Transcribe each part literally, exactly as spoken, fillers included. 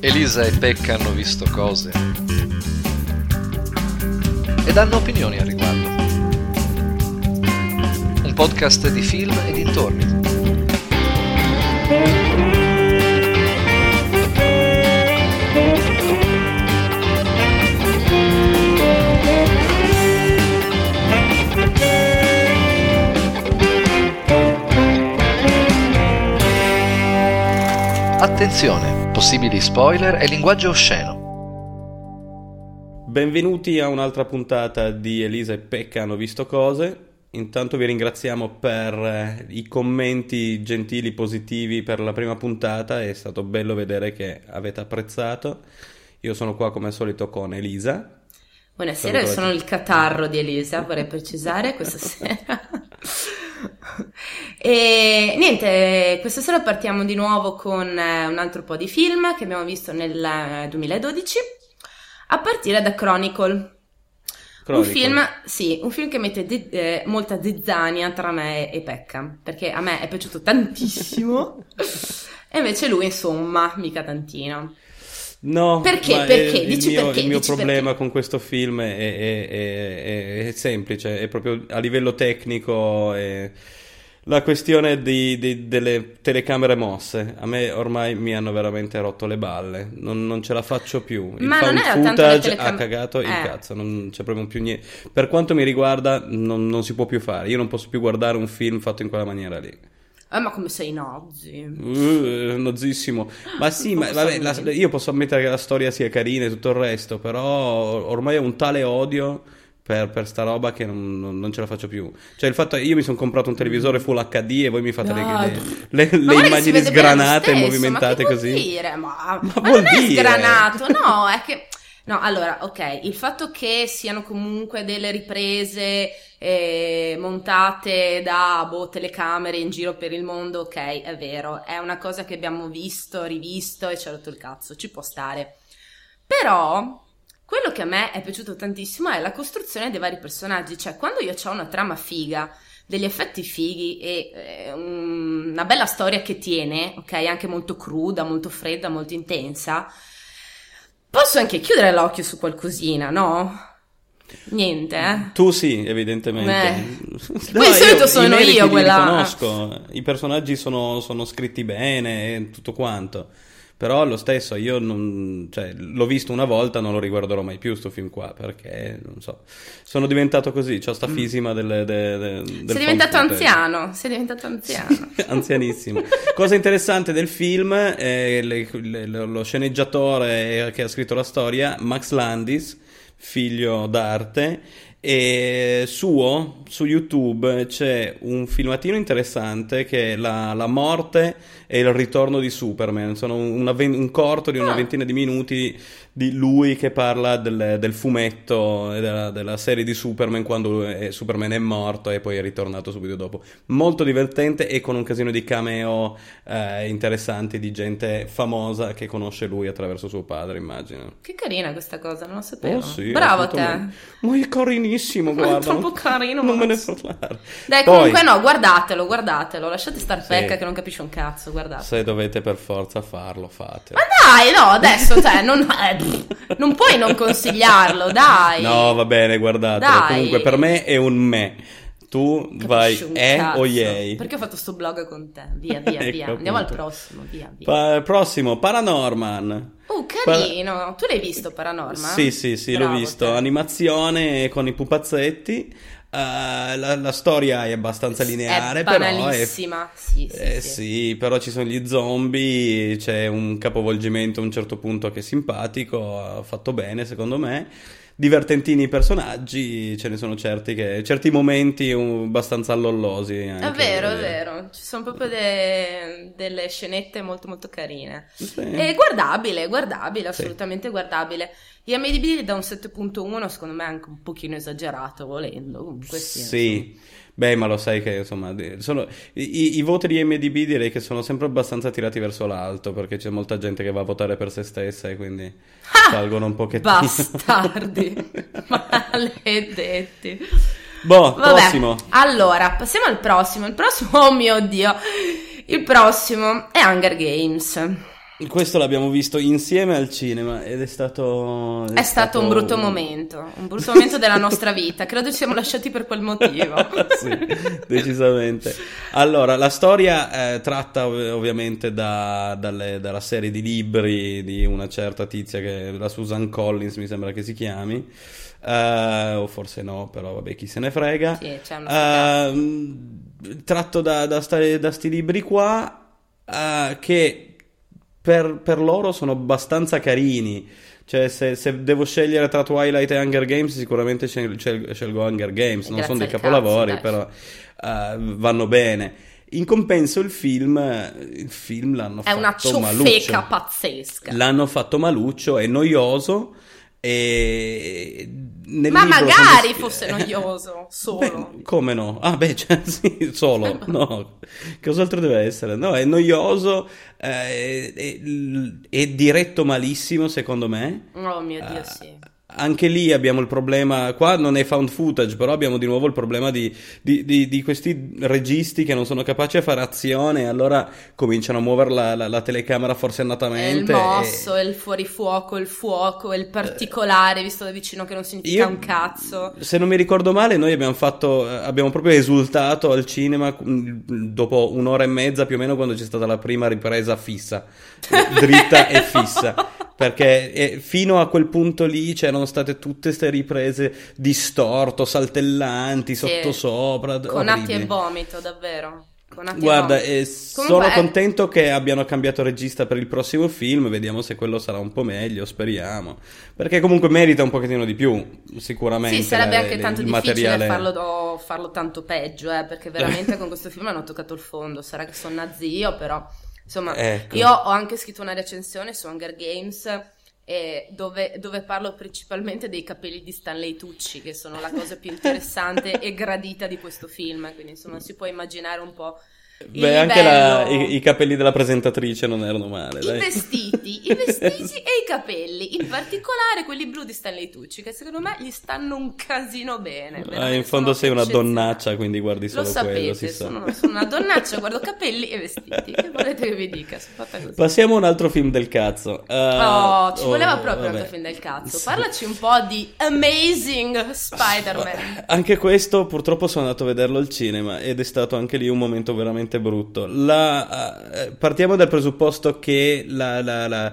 Elisa e Pecca hanno visto cose ed hanno opinioni al riguardo. Un podcast di film e dintorni. Attenzione, possibili spoiler e linguaggio osceno. Benvenuti a un'altra puntata di Elisa e Pecca hanno visto cose. Intanto vi ringraziamo per i commenti gentili, positivi per la prima puntata. È stato bello vedere che avete apprezzato. Io sono qua come al solito con Elisa. Buonasera, io sono il catarro di Elisa, vorrei precisare, questa sera. E niente, questa sera partiamo di nuovo con un altro po' di film che abbiamo visto nel duemiladodici, a partire da Chronicle. Chronicle. Un film, sì, un film che mette de- eh, molta zizzania tra me e Pecca, perché a me è piaciuto tantissimo e invece lui, insomma, mica tantino. No, perché, perché? Il, Dici mio, perché? il mio Dici problema perché? con questo film è, è, è, è, è semplice, è proprio a livello tecnico, è la questione di, di, delle telecamere mosse. A me ormai mi hanno veramente rotto le balle, non, non ce la faccio più. Il Ma non era tanto le telecam- ha cagato eh. il cazzo, non c'è proprio più niente. Per quanto mi riguarda non, non si può più fare, io non posso più guardare un film fatto in quella maniera lì. Eh, ma come sei nozzi? Uh, nozissimo. Ma sì, ma, vabbè, la, io posso ammettere che la storia sia carina e tutto il resto, però ormai ho un tale odio per, per sta roba che non, non, non ce la faccio più. Cioè il fatto è che io mi sono comprato un televisore full H D e voi mi fate no. le, le, le, le immagini sgranate e movimentate ma così. Dire? Ma, ma, ma non dire? è sgranato, no, è che... No, allora, ok, il fatto che siano comunque delle riprese eh, montate da boh, telecamere in giro per il mondo, ok, è vero, è una cosa che abbiamo visto, rivisto e ci ha rotto il cazzo, ci può stare. Però, quello che a me è piaciuto tantissimo è la costruzione dei vari personaggi, cioè quando io ho una trama figa, degli effetti fighi e eh, una bella storia che tiene, ok, anche molto cruda, molto fredda, molto intensa, posso anche chiudere l'occhio su qualcosina, no? Niente, eh? Tu sì, evidentemente. Poi di solito sono io quella... Li conosco, i personaggi sono, sono scritti bene e tutto quanto. Però lo stesso, io non... Cioè, l'ho visto una volta, non lo riguarderò mai più sto film qua, perché, non so... Sono diventato così, c'ho sta fisima del... del, del sei diventato anziano, sei diventato anziano. Anzianissimo. Cosa interessante del film è le, le, lo sceneggiatore che ha scritto la storia, Max Landis, figlio d'arte, e suo, su YouTube c'è un filmatino interessante che è la, la morte e il ritorno di Superman. Sono un, avven- un corto di una ventina di minuti di lui che parla del, del fumetto e della, della serie di Superman quando è, Superman è morto e poi è ritornato subito dopo. Molto divertente e con un casino di cameo eh, interessanti di gente famosa che conosce lui attraverso suo padre, immagino. Che carina questa cosa, non lo sapevo. Oh, sì, bravo te. Meno. Ma è carinissimo. Guarda, è troppo carino, non me ne parlare. Dai, comunque Poi, no, guardatelo, guardatelo, lasciate star Pecca sì. che non capisce un cazzo, guardate. Se dovete per forza farlo, fatelo. Ma dai, no, adesso cioè, non, eh, non puoi non consigliarlo, dai. No, va bene, guardatelo. Dai. Comunque per me è un me. Tu capisci vai eh cazzo. o yay. Perché ho fatto sto blog con te? Via, via, ecco via. Appunto. Andiamo al prossimo, via, via. Pa- prossimo, ParaNorman. Oh, carino. Pa- tu l'hai visto ParaNorman? Sì, sì, sì, Bravo, l'ho visto. Te. Animazione con i pupazzetti. Uh, la, la storia è abbastanza lineare, è banalissima, però è, sì, sì, eh, sì. sì, però ci sono gli zombie, c'è un capovolgimento a un certo punto che è simpatico, fatto bene secondo me. Divertentini i personaggi, ce ne sono certi che certi momenti abbastanza allollosi. È vero, è vero, ci sono proprio de, delle scenette molto molto carine. Sì. È guardabile, guardabile, assolutamente sì. guardabile. I M D B da un sette virgola uno, secondo me è anche un pochino esagerato, volendo. Comunque sì. sì. Beh, ma lo sai che insomma sono, i, i voti di I M D B direi che sono sempre abbastanza tirati verso l'alto, perché c'è molta gente che va a votare per se stessa e quindi ah, salgono un pochettino. Bastardi, maledetti. Boh, Vabbè. prossimo. Allora, passiamo al prossimo. Il prossimo, oh mio Dio, il prossimo è Hunger Games. Questo l'abbiamo visto insieme al cinema ed è stato... È, è stato, stato un brutto momento, un brutto momento della nostra vita, credo ci siamo lasciati per quel motivo. Sì, decisamente. Allora, la storia eh, tratta ov- ovviamente da, dalle, dalla serie di libri di una certa tizia, che la Susan Collins mi sembra che si chiami, uh, o forse no, però vabbè, chi se ne frega. Sì, c'è una uh, tratto da, da, sta- da sti libri qua uh, che... Per, per loro sono abbastanza carini, cioè se, se devo scegliere tra Twilight e Hunger Games sicuramente scel- scel- scelgo Hunger Games, non sono dei capolavori, cazzo, però uh, vanno bene. In compenso il film, il film l'hanno È fatto maluccio. È una ciofeca pazzesca. L'hanno fatto maluccio, è noioso. E nel ma magari sono... fosse noioso solo. Beh, come no? Ah beh, cioè, sì, solo, no, cos'altro deve essere? No, è noioso, eh, è, è diretto malissimo secondo me. Oh mio Dio, uh, sì. Anche lì abbiamo il problema, qua non è found footage, però abbiamo di nuovo il problema di, di, di, di questi registi che non sono capaci a fare azione, allora cominciano a muovere la, la, la telecamera forsennatamente. È il mosso, e... il fuorifuoco, il fuoco, il particolare, visto da vicino che non significa Io, un cazzo. Se non mi ricordo male, noi abbiamo fatto, abbiamo proprio esultato al cinema dopo un'ora e mezza più o meno, quando c'è stata la prima ripresa fissa, dritta e fissa. Perché fino a quel punto lì c'erano state tutte ste riprese distorto, saltellanti, sì, sottosopra. Con atti e vomito, davvero. Con atti Guarda, e vomito. Eh, sono è... contento che abbiano cambiato regista per il prossimo film, vediamo se quello sarà un po' meglio, speriamo. Perché comunque merita un pochettino di più, sicuramente. Sì, sarebbe anche le, tanto difficile materiale... farlo, farlo tanto peggio, eh, perché veramente con questo film hanno toccato il fondo. Sarà che sono nazi io, però... Insomma, ecco. Io ho anche scritto una recensione su Hunger Games eh, dove, dove parlo principalmente dei capelli di Stanley Tucci, che sono la cosa più interessante e gradita di questo film, quindi insomma si può immaginare un po' il Beh, anche la, i, i capelli della presentatrice non erano male, dai. I vestiti, i vestiti e i capelli, in particolare quelli blu di Stanley Tucci, che secondo me gli stanno un casino bene. Ah, in fondo sei una donnaccia, quindi guardi solo Lo sapete, quello, si sono, sa. Sono una donnaccia, guardo capelli e vestiti, che volete che vi dica? Sono fatta così. Passiamo a un altro film del cazzo. Uh, oh, ci oh, voleva proprio vabbè. un altro film del cazzo. Parlaci un po' di Amazing Spider-Man. Anche questo purtroppo sono andato a vederlo al cinema ed è stato anche lì un momento veramente brutto. La, uh, partiamo dal presupposto che la, la, la,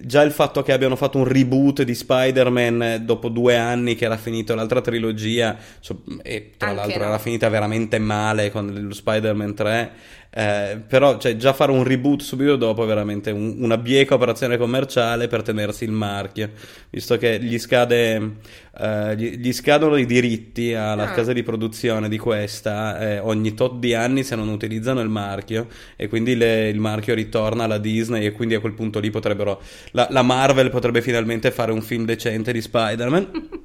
già il fatto che abbiano fatto un reboot di Spider-Man dopo due anni che era finito l'altra trilogia, cioè, e tra Anche l'altro no. era finita veramente male con lo Spider-Man tre, eh, però cioè, già fare un reboot subito dopo è veramente un, una bieca operazione commerciale per tenersi il marchio, visto che gli scade eh, gli, gli scadono i diritti alla ah. casa di produzione di questa eh, ogni tot di anni se non utilizzano il marchio, e quindi le, il marchio ritorna alla Disney, e quindi a quel punto lì potrebbero La, la Marvel potrebbe finalmente fare un film decente di Spider-Man.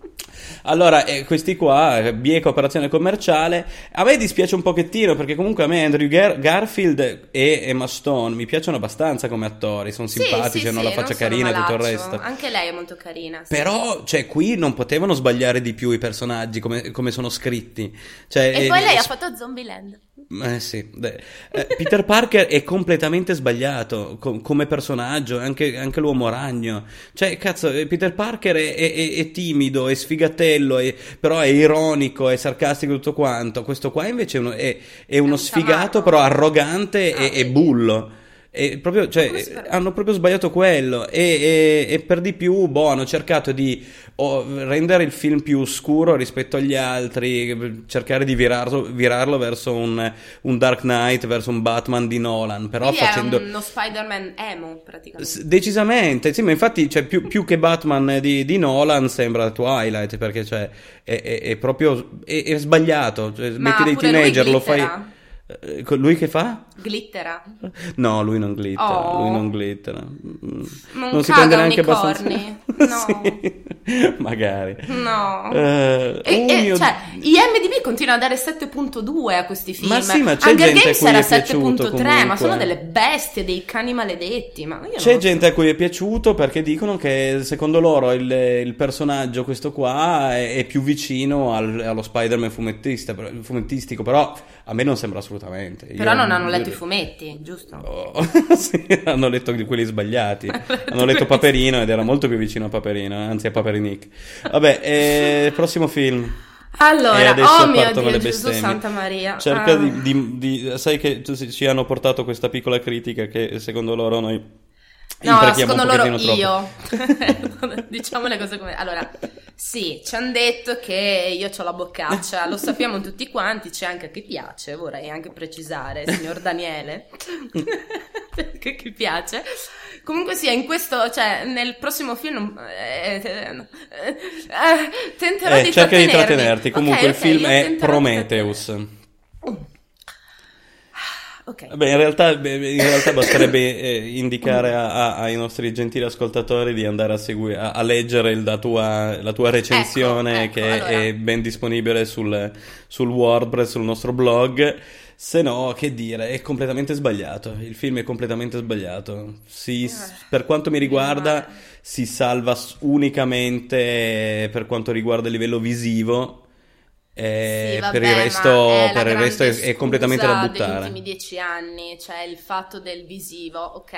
Allora, eh, questi qua, bieca operazione commerciale, a me dispiace un pochettino, perché comunque a me Andrew Gar- Garfield e Emma Stone mi piacciono abbastanza come attori, sono sì, simpatici, sì, hanno sì, la faccia carina e tutto il resto. Anche lei è molto carina. Sì. Però, cioè, qui non potevano sbagliare di più i personaggi, come, come sono scritti. Cioè, e eh, poi lei eh, ha fatto Zombieland. Eh sì, eh, Peter Parker è completamente sbagliato com- come personaggio, anche, anche l'uomo ragno. Cioè, cazzo, Peter Parker è, è, è, è timido, è sfigatello, è, però è ironico, è sarcastico, tutto quanto. Questo qua invece è uno, è, è uno sfigato, però arrogante ah, e, e bullo. E proprio, cioè, hanno proprio sbagliato quello e, e, e per di più boh, hanno cercato di oh, rendere il film più oscuro rispetto agli altri, cercare di virarlo, virarlo verso un, un Dark Knight, verso un Batman di Nolan, però quindi facendo... è uno Spider-Man emo praticamente. Decisamente, sì, ma infatti cioè, più, più che Batman di, di Nolan sembra Twilight, perché cioè, è, è, è proprio è, è sbagliato, cioè, metti dei teenager, lo fai... Lui che fa? Glittera. No, lui non glittera. Oh. Lui non glittera. Non, non si prende neanche abbastanza. No. Sì, magari. No. Uh, e, e, mio... Cioè, I M D B continua a dare sette virgola due a questi film. Ma sì, ma c'è Hunger gente Games era sette virgola tre, ma sono delle bestie, dei cani maledetti. Ma io c'è gente so. a cui è piaciuto perché dicono che secondo loro il, il personaggio, questo qua, è, è più vicino al, allo Spider-Man fumettista, fumettistico, però A me non sembra assolutamente. Però io non hanno letto io... i fumetti, giusto? Oh, sì, hanno letto quelli sbagliati. Hanno letto Paperino ed era molto più vicino a Paperino, anzi a Paperinic. Vabbè, eh, prossimo film. Allora, oh mio Dio, Gesù Santa Maria. Cerca ah. di, di, di... Sai che ci hanno portato questa piccola critica che secondo loro noi... No, secondo loro io. Diciamo le cose come... Allora... Sì, ci hanno detto che io c'ho la boccaccia, lo sappiamo tutti quanti, c'è anche chi piace, vorrei anche precisare, signor Daniele, che chi piace. Comunque sia, in questo, cioè, nel prossimo film eh, eh, eh, tenterò eh, di cerca trattenermi. di trattenerti, comunque okay, okay, il film è Prometheus. Okay. Beh, in realtà, in realtà basterebbe eh, indicare a, a, ai nostri gentili ascoltatori di andare a, segui- a, a leggere il, la, tua, la tua recensione, ecco, che ecco, allora. è ben disponibile sul, sul WordPress, sul nostro blog. Se no, che dire, è completamente sbagliato. Il film è completamente sbagliato. Si, per quanto mi riguarda, si salva unicamente per quanto riguarda il livello visivo. Eh, sì, vabbè, per il resto, è, per il resto è, è completamente da buttare. Negli ultimi dieci anni, cioè il fatto del visivo, ok,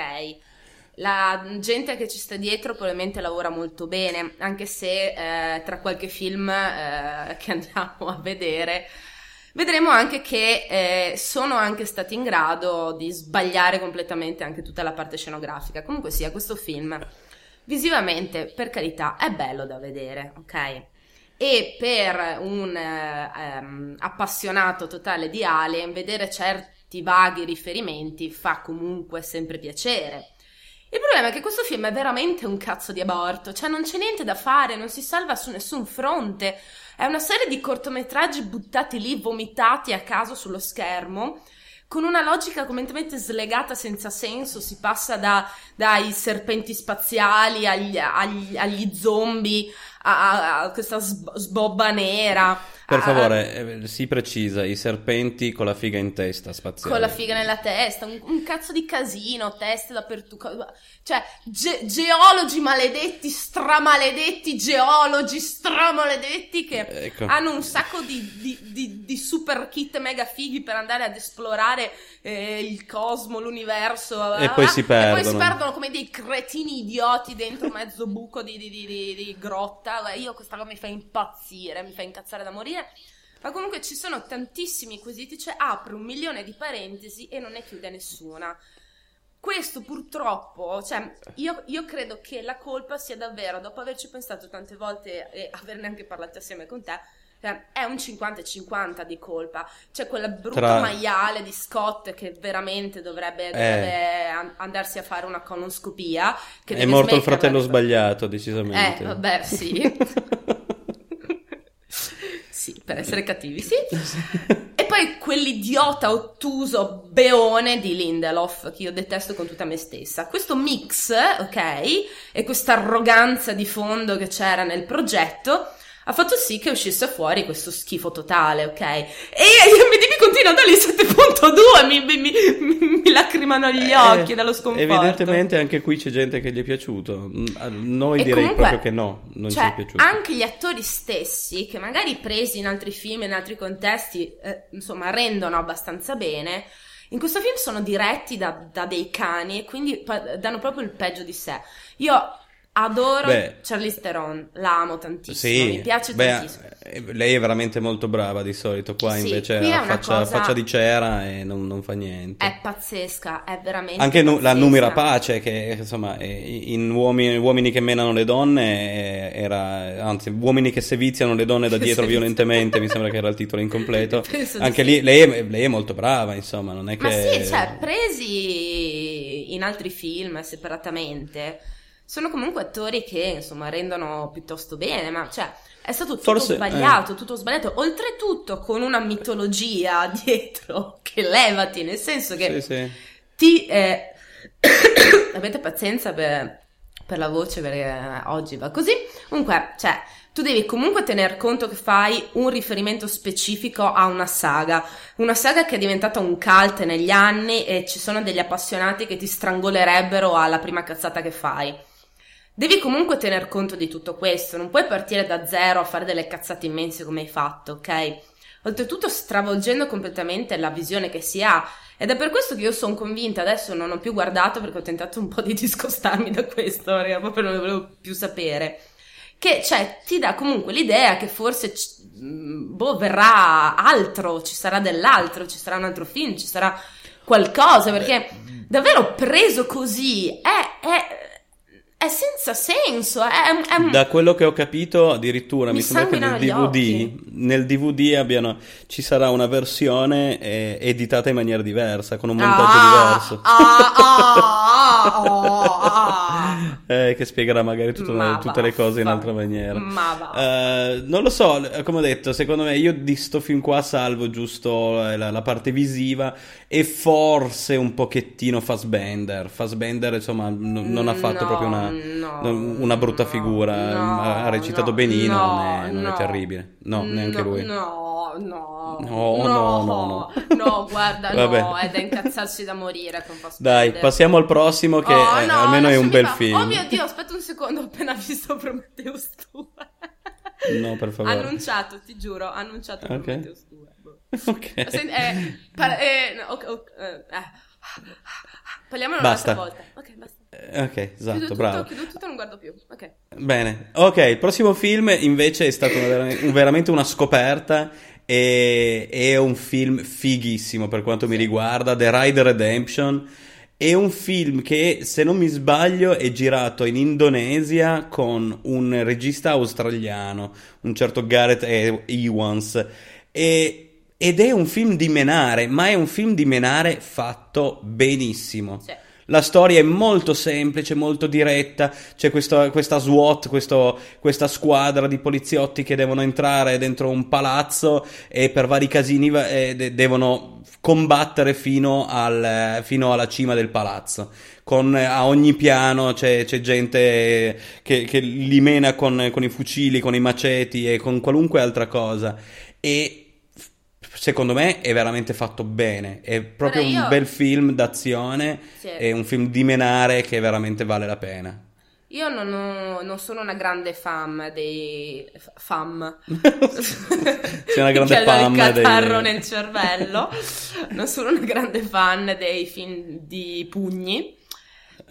la gente che ci sta dietro probabilmente lavora molto bene, anche se eh, tra qualche film eh, che andiamo a vedere vedremo anche che eh, sono anche stati in grado di sbagliare completamente anche tutta la parte scenografica. Comunque sia, questo film visivamente, per carità, è bello da vedere, ok? E per un ehm, appassionato totale di Alien, vedere certi vaghi riferimenti fa comunque sempre piacere. Il problema è che questo film è veramente un cazzo di aborto, cioè non c'è niente da fare, non si salva su nessun fronte. È una serie di cortometraggi buttati lì, vomitati a caso sullo schermo, con una logica completamente slegata, senza senso. Si passa da, dai serpenti spaziali agli, agli, agli zombie, a, a questa sbobba nera. Per favore, a... si precisa, i serpenti con la figa in testa spaziale. Con la figa nella testa, un, un cazzo di casino, teste dappertutto. Cioè, ge- geologi maledetti, stramaledetti, geologi stramaledetti che ecco. hanno un sacco di, di, di, di super kit mega fighi per andare ad esplorare eh, il cosmo, l'universo. E, ah, poi si perdono. e poi si perdono come dei cretini idioti dentro mezzo buco di, di, di, di, di grotta. Io questa cosa mi fa impazzire, mi fa incazzare da morire. Ma comunque ci sono tantissimi quesiti, cioè apre un milione di parentesi e non ne chiude nessuna. Questo purtroppo, cioè io, io credo che la colpa sia davvero, dopo averci pensato tante volte e averne anche parlato assieme con te, cioè, è un cinquanta cinquanta di colpa. C'è quella brutta Tra... maiale di Scott che veramente dovrebbe, dovrebbe eh. an- andarsi a fare una colonoscopia. Che è morto il fratello di... sbagliato, decisamente. Eh, vabbè, sì. Sì, per essere cattivi, sì. E poi quell'idiota ottuso beone di Lindelof, che io detesto con tutta me stessa. Questo mix, ok, e questa arroganza di fondo che c'era nel progetto ha fatto sì che uscisse fuori questo schifo totale, ok? E io mi dico, continua da lì sette punto due, mi, mi, mi, mi lacrimano gli occhi eh, dallo sconforto. Evidentemente anche qui c'è gente che gli è piaciuto, noi e direi comunque, proprio che no, non cioè, ci è piaciuto. Anche gli attori stessi, che magari presi in altri film, in altri contesti, eh, insomma rendono abbastanza bene, in questo film sono diretti da, da dei cani e quindi pa- danno proprio il peggio di sé. Io... Adoro beh, Charlize Theron, la amo tantissimo, sì, mi piace beh, tantissimo. Lei è veramente molto brava di solito, qua sì, invece qui ha faccia, cosa... faccia di cera e non, non fa niente. È pazzesca, è veramente Anche pazzesca. La Numira Pace, che insomma in uomini, uomini che menano le donne era, anzi uomini che seviziano le donne da dietro violentemente, mi sembra che era il titolo incompleto. Anche lì, lei, lei è molto brava, insomma, non è che... Ma sì, cioè, presi in altri film separatamente... Sono comunque attori che, insomma, rendono piuttosto bene, ma, cioè, è stato tutto Forse, sbagliato, eh. tutto sbagliato. Oltretutto con una mitologia dietro che levati, nel senso che sì, sì. ti... Eh... Avete pazienza per, per la voce, perché oggi va così. Comunque, cioè, tu devi comunque tener conto che fai un riferimento specifico a una saga. Una saga che è diventata un cult negli anni e ci sono degli appassionati che ti strangolerebbero alla prima cazzata che fai. Devi comunque tener conto di tutto questo, non puoi partire da zero a fare delle cazzate immense come hai fatto, ok? oltretutto stravolgendo completamente la visione che si ha, ed è per questo che io sono convinta, adesso non ho più guardato perché ho tentato un po' di discostarmi da questo, perché proprio non ne volevo più sapere, che cioè ti dà comunque l'idea che forse boh, verrà altro, ci sarà dell'altro, ci sarà un altro film, ci sarà qualcosa, perché davvero preso così è... è È senza senso. È, è... Da quello che ho capito, addirittura mi, mi sembra che nel D V D, nel D V D abbiano, ci sarà una versione eh, editata in maniera diversa, con un montaggio ah, diverso. Ah, ah, ah, ah. eh, che spiegherà magari tutto, ma tutte va, le cose va, in altra maniera. Ma va. Eh, non lo so, come ho detto, secondo me io di sto film qua salvo giusto la, la parte visiva e forse un pochettino Fassbender. Fassbender insomma n- non ha fatto no. proprio una... No, una brutta figura, no, ha recitato no, benino, no, non, è, non no, è terribile, no, neanche no, lui. No, no, no, no, no, no, no, no guarda, vabbè. No, è da incazzarsi da morire. Con Dai, passiamo al prossimo che oh, è, no, almeno è un bel fa... film. Oh mio Dio, aspetta un secondo, ho appena visto Prometeo Stewart. No, per favore. Annunciato, ti giuro, annunciato okay. Prometeo Stewart. Ok. Sen- eh, par- eh, no, okay, okay, eh. Parliamo un'altra volta. Ok, basta. Ok, esatto, chiudo tutto, bravo. Chiudo tutto, non guardo più. Ok. Bene. Ok, il prossimo film invece è stato una, veramente una scoperta e è un film fighissimo per quanto mi riguarda, The Raid Redemption. È un film che, se non mi sbaglio, è girato in Indonesia con un regista australiano, un certo Gareth Evans. E Ed è un film di menare, ma è un film di menare fatto benissimo. Sì. La storia è molto semplice, molto diretta, c'è questo, questa SWAT, questo, questa squadra di poliziotti che devono entrare dentro un palazzo e per vari casini eh, de- devono combattere fino, al, fino alla cima del palazzo. Con, a ogni piano c'è, c'è gente che, che li mena con, con i fucili, con i maceti e con qualunque altra cosa. E... secondo me è veramente fatto bene, è proprio io... un bel film d'azione, sì. È un film di menare che veramente vale la pena. Io non, ho, non sono una grande fan dei... fam. Sei una grande fan dei... il catarro nel cervello. Non sono una grande fan dei film di pugni.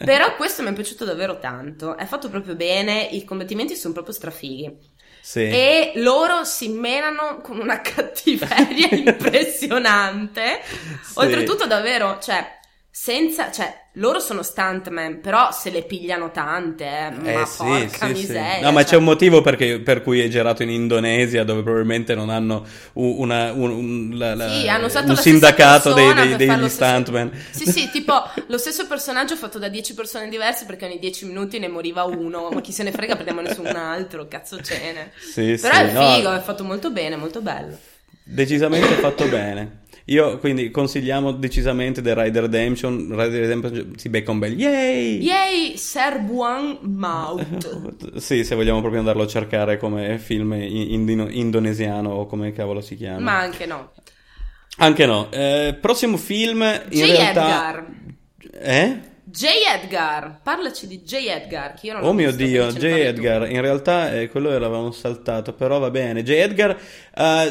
Però questo mi è piaciuto davvero tanto, è fatto proprio bene, i combattimenti sono proprio strafighi. Sì. E loro si menano con una cattiveria impressionante, sì. Oltretutto davvero, cioè, senza, cioè, loro sono stuntman, però se le pigliano tante, eh, ma eh, porca sì, miseria. Sì. No, cioè... ma c'è un motivo perché, per cui è girato in Indonesia, dove probabilmente non hanno una, un, un, la, la, sì, hanno un sindacato dei, dei, degli stesso... stuntman. Sì, sì, tipo lo stesso personaggio fatto da dieci persone diverse perché ogni dieci minuti ne moriva uno, ma chi se ne frega, prendiamo nessun altro, cazzo cene. Sì, però sì, è figo, no. È fatto molto bene, molto bello. Decisamente fatto bene. Io quindi consigliamo decisamente The Raid Redemption. Raid Redemption si becca un bel yay! Yay, Ser Buon Maut. Sì, se vogliamo proprio andarlo a cercare come film ind- indonesiano o come cavolo si chiama. Ma anche no. Anche no. Eh, prossimo film in J. realtà... Edgar. Eh? J. Edgar. Parlaci di J. Edgar. Che io non oh mio Dio, J. Edgar. Tu. In realtà eh, quello l'avevamo saltato, però va bene. J. Edgar uh, ah,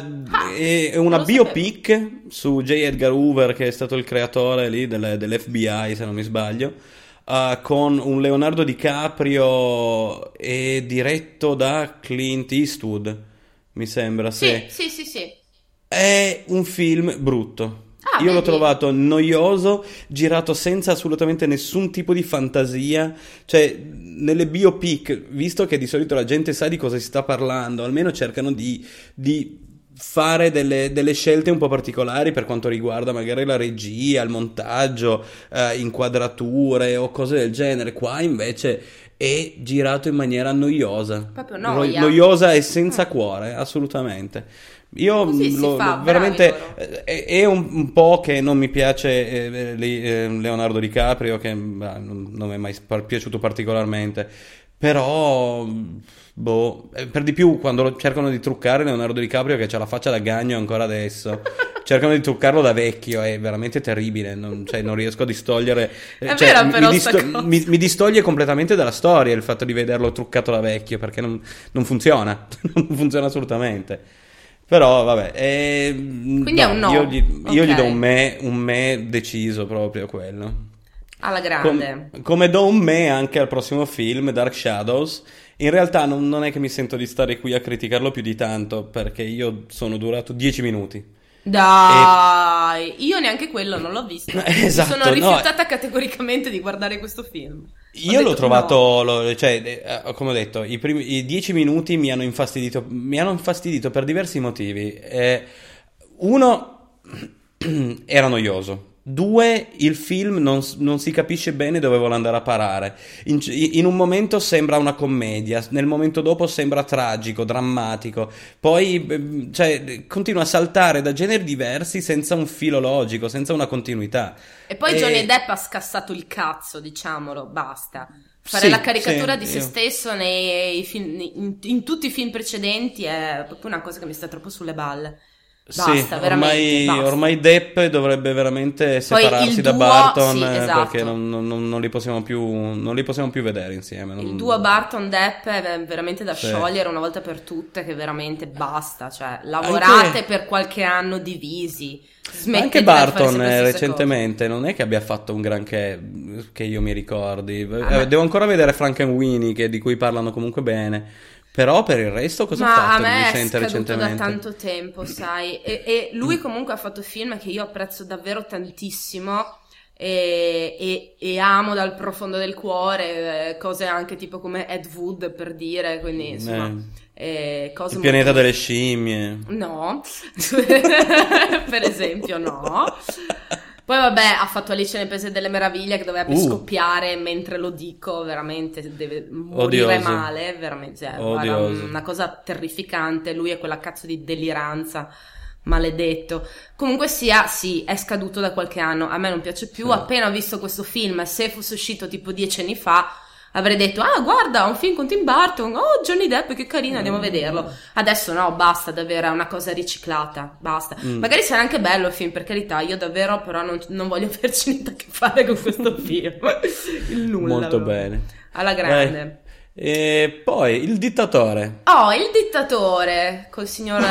è una biopic sapevo. su J. Edgar Hoover, che è stato il creatore lì del, dell'F B I, se non mi sbaglio, uh, con un Leonardo DiCaprio e diretto da Clint Eastwood, mi sembra. Sì, sì, sì, sì. sì. È un film brutto. Ah, Io vedi. l'ho trovato noioso, girato senza assolutamente nessun tipo di fantasia, cioè nelle biopic, visto che di solito la gente sa di cosa si sta parlando, almeno cercano di, di fare delle, delle scelte un po' particolari per quanto riguarda magari la regia, il montaggio, eh, inquadrature o cose del genere. Qua invece è girato in maniera noiosa, proprio noia. noiosa e senza mm. cuore, assolutamente. Io lo, fa, veramente è, è un, un po' che non mi piace eh, eh, Leonardo DiCaprio, che bah, non, non mi è mai par- piaciuto particolarmente, però boh, per di più quando lo, cercano di truccare Leonardo DiCaprio, che c'ha la faccia da gagno ancora adesso, cercano di truccarlo da vecchio, è veramente terribile, non, cioè, non riesco a distogliere è cioè, vero, mi, però mi, disto- mi, mi distoglie completamente dalla storia il fatto di vederlo truccato da vecchio, perché non, non funziona non funziona assolutamente. Però vabbè, eh, quindi no, è un no. Io gli, okay. io gli do un me, un me deciso proprio a quello. Alla grande. Com, come do un me anche al prossimo film, Dark Shadows. In realtà non, non è che mi sento di stare qui a criticarlo più di tanto, perché io sono durato dieci minuti. Dai, e... io neanche quello non l'ho visto. Esatto, mi sono rifiutata no. categoricamente di guardare questo film. Ho io l'ho trovato, no. lo, cioè, come ho detto, i, primi, i dieci minuti mi hanno infastidito, mi hanno infastidito per diversi motivi. Eh, uno, era noioso. Due, il film non, non si capisce bene dove vuole andare a parare. In, in un momento sembra una commedia, nel momento dopo sembra tragico, drammatico. Poi cioè, continua a saltare da generi diversi senza un filo logico, senza una continuità. E poi e... Johnny Depp ha scassato il cazzo, diciamolo, basta. Fare sì, la caricatura sì, di se io. stesso nei film, in, in tutti i film precedenti è proprio una cosa che mi sta troppo sulle balle. Basta, sì, ormai, basta. Ormai Depp dovrebbe veramente separarsi duo, da Barton sì, esatto. perché non, non, non, li possiamo più, non li possiamo più vedere insieme. Non... Il duo Barton-Depp è veramente da sì. sciogliere una volta per tutte, che veramente basta, cioè lavorate anche... per qualche anno divisi. Smettete anche Barton recentemente cose. Non è che abbia fatto un granché che io mi ricordi. Ah, eh, devo ancora vedere Frankenweenie, che di cui parlano comunque bene. Però per il resto cosa ha fatto? Ma a me è scaduto da tanto tempo, sai. E, e lui comunque ha fatto film che io apprezzo davvero tantissimo e, e, e amo dal profondo del cuore, cose anche tipo come Ed Wood, per dire, quindi insomma... Eh. Eh, cosa il pianeta molto... delle scimmie. No, per esempio no. Poi vabbè, ha fatto Alice nel Paese delle Meraviglie, che doveva uh. scoppiare mentre lo dico, veramente deve morire Odioso. male, veramente cioè, guarda, una cosa terrificante, lui è quella cazzo di deliranza, maledetto. Comunque sia, sì, è scaduto da qualche anno, a me non piace più, sì. Appena ho visto questo film, se fosse uscito tipo dieci anni fa, avrei detto, ah guarda, un film con Tim Burton, oh Johnny Depp, che carino, mm. andiamo a vederlo. Adesso no, basta davvero, è una cosa riciclata, basta. Mm. Magari sarà anche bello il film, per carità, io davvero però non, non voglio averci niente a che fare con questo film. Nulla. Molto però. Bene. Alla grande. Dai. E poi il dittatore. Oh, il dittatore, col signor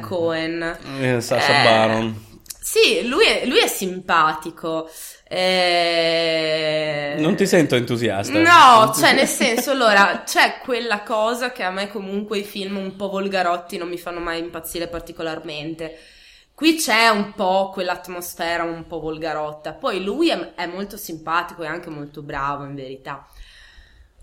Cohen. Eh, Sacha eh, Baron. Sì, lui è, lui è simpatico. Eh... Non ti sento entusiasta. No, cioè nel senso, allora, c'è quella cosa che a me comunque i film un po' volgarotti non mi fanno mai impazzire particolarmente. Qui c'è un po' quell'atmosfera un po' volgarotta. Poi lui è, è molto simpatico e anche molto bravo, in verità.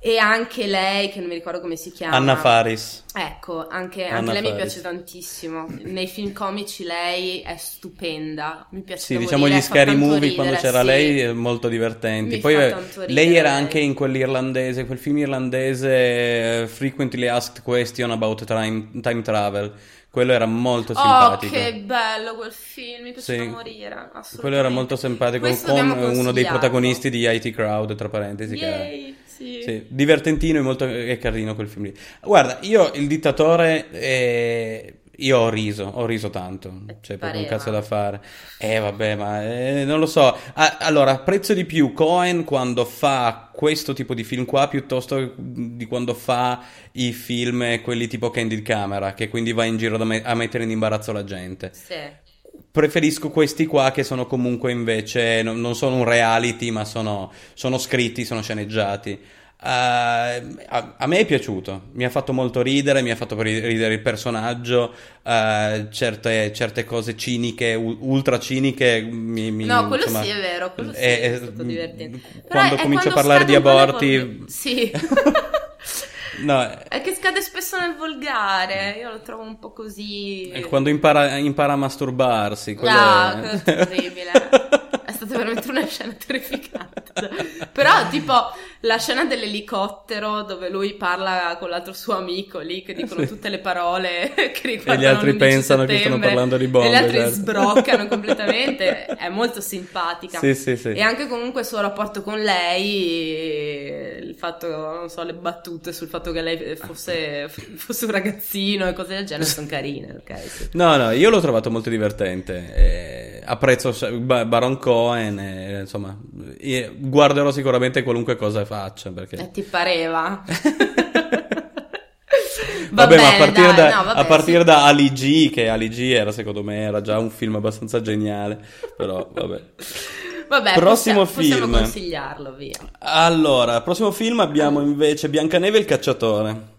E anche lei, che non mi ricordo come si chiama, Anna Faris. Ecco, anche, anche lei Faris. Mi piace tantissimo. Nei film comici lei è stupenda. Mi piace Sì, diciamo dire, gli scary movie ridere, quando c'era sì. lei molto divertenti. Mi Poi eh, ridere, lei era lei. anche in quell'irlandese, quel film irlandese Frequently Asked Question About Time, Time Travel. Quello era molto simpatico. Oh, che bello quel film, mi piaceva sì. morire, assolutamente. Quello era molto simpatico, Questo con uno dei protagonisti di I T Crowd, tra parentesi. Yay, sì. Sì, divertentino e molto è carino quel film lì. Guarda, io il dittatore, eh, io ho riso, ho riso tanto, cioè pareva. proprio un cazzo da fare. Eh vabbè, ma eh, non lo so. Ah, allora, apprezzo di più Cohen quando fa... questo tipo di film qua, piuttosto di quando fa i film quelli tipo Candid Camera, che quindi va in giro da me- a mettere in imbarazzo la gente. Sì. Preferisco questi qua, che sono comunque invece no, non sono un reality, ma sono, sono scritti, sono sceneggiati. Uh, a, a me è piaciuto, mi ha fatto molto ridere, mi ha fatto ridere il personaggio, uh, certe, certe cose ciniche, u- ultra ciniche mi, mi, no, quello insomma, sì è vero, quello sì è, è stato divertente. Quando è, comincio è quando a parlare di aborti vol- sì no, è che scade spesso nel volgare, io lo trovo un po' così. È quando impara, impara a masturbarsi, quello no, è... quello è terribile. È stata veramente una scena terrificante. Però tipo la scena dell'elicottero, dove lui parla con l'altro suo amico lì, che dicono sì. tutte le parole che riguardano, e gli altri pensano che stanno parlando di bombe, e gli altri certo. sbroccano completamente. È molto simpatica. Sì, sì, sì. E anche comunque il suo rapporto con lei, il fatto, non so, le battute sul fatto che lei fosse, fosse un ragazzino e cose del genere sono carine. Okay, sì. No, no, io l'ho trovato molto divertente. Eh, apprezzo Baron Cohen. E, insomma, guarderò sicuramente qualunque cosa faccia, perché eh, ti pareva? Vabbè, bene, ma a partire, dai, da, no, vabbè, a partire sì. da Ali G, che Ali G era, secondo me, era già un film abbastanza geniale, però vabbè. Vabbè, prossimo possiamo, film. Possiamo consigliarlo, via. Allora, prossimo film abbiamo invece Biancaneve e il cacciatore.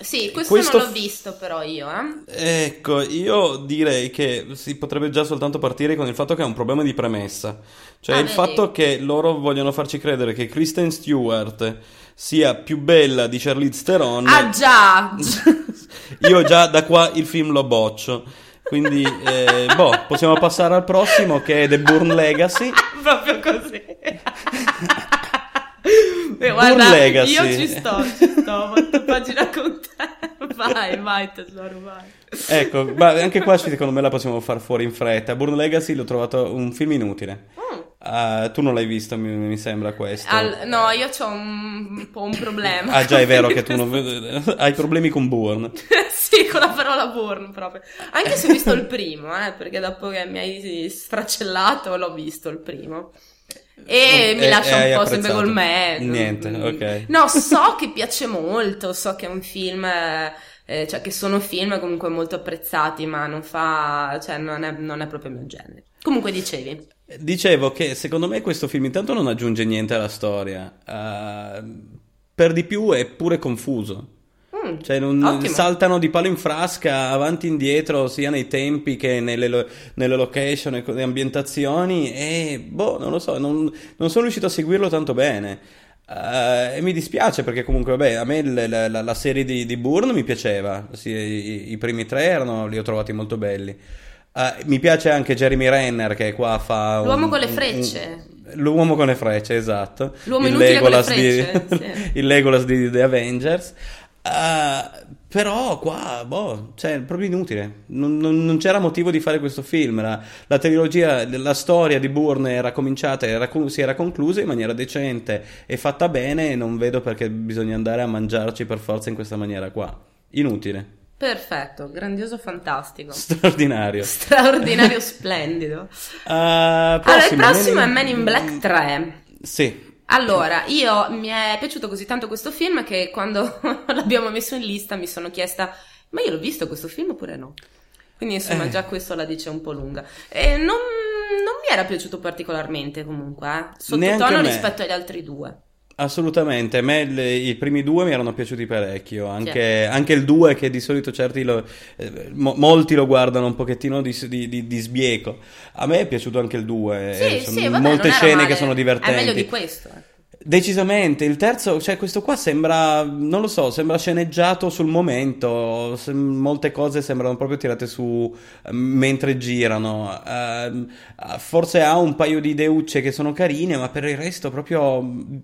Sì, questo, questo non l'ho visto però io, eh. Ecco, io direi che si potrebbe già soltanto partire con il fatto che è un problema di premessa. Cioè ah, il vedi. fatto che loro vogliono farci credere che Kristen Stewart sia più bella di Charlize Theron. Ah già! Io già da qua il film lo boccio. Quindi, eh, boh, possiamo passare al prossimo che è The Bourne Legacy. Proprio così. Beh, guarda, Legacy. Io ci sto, ci sto, fatto pagina con te. Vai, vai tesoro, vai. Ecco, ma anche qua secondo me la possiamo far fuori in fretta. Bourne Legacy l'ho trovato un film inutile. Mm. Uh, tu non l'hai visto, mi, mi sembra questo. Al, no, io c'ho un, un po' un problema. Ah già, è vero che tu non, hai problemi con Bourne. Sì, con la parola Bourne proprio. Anche se ho visto il primo, eh, perché dopo che mi hai sfracellato l'ho visto il primo. E mi lascia un po' sempre col me. Niente, ok. No, so che piace molto, so che è un film, eh, cioè che sono film comunque molto apprezzati, ma non fa, cioè non è, non è proprio il mio genere. Comunque dicevi. Dicevo che secondo me questo film intanto non aggiunge niente alla storia, uh, per di più è pure confuso. Cioè non saltano di palo in frasca avanti e indietro sia nei tempi che nelle, lo- nelle location e le ambientazioni e boh non lo so, non, non sono riuscito a seguirlo tanto bene, uh, e mi dispiace perché comunque vabbè a me la, la, la serie di, di Bourne mi piaceva, sì, i, i primi tre erano, li ho trovati molto belli, uh, mi piace anche Jeremy Renner che qua fa l'uomo un, con le frecce un, un, l'uomo con le frecce, esatto, l'uomo il inutile Legolas con le frecce di, sì. Il Legolas di The Avengers. Uh, però qua boh, cioè proprio inutile, non, non, non c'era motivo di fare questo film, la, la trilogia, la storia di Bourne era cominciata, era, si era conclusa in maniera decente e fatta bene e non vedo perché bisogna andare a mangiarci per forza in questa maniera qua, inutile. Perfetto, grandioso, fantastico. Straordinario. Straordinario, splendido. Uh, allora il prossimo Man in... è Man in Black tre. Sì. Allora, io mi è piaciuto così tanto questo film che quando l'abbiamo messo in lista mi sono chiesta ma io l'ho visto questo film oppure no? Quindi insomma eh. già questo la dice un po' lunga. E non, non mi era piaciuto particolarmente comunque, eh. Sottotono rispetto agli altri due. Assolutamente, a me le, i primi due mi erano piaciuti parecchio, anche, certo. Anche il due che di solito certi lo, eh, mo, molti lo guardano un pochettino di, di, di, di sbieco, a me è piaciuto anche il due, sì, eh, sì, vabbè, molte scene male. Che sono divertenti. È meglio di questo. Decisamente, il terzo, cioè questo qua sembra, non lo so, sembra sceneggiato sul momento, se, molte cose sembrano proprio tirate su mentre girano, uh, forse ha un paio di ideucce che sono carine, ma per il resto proprio uh,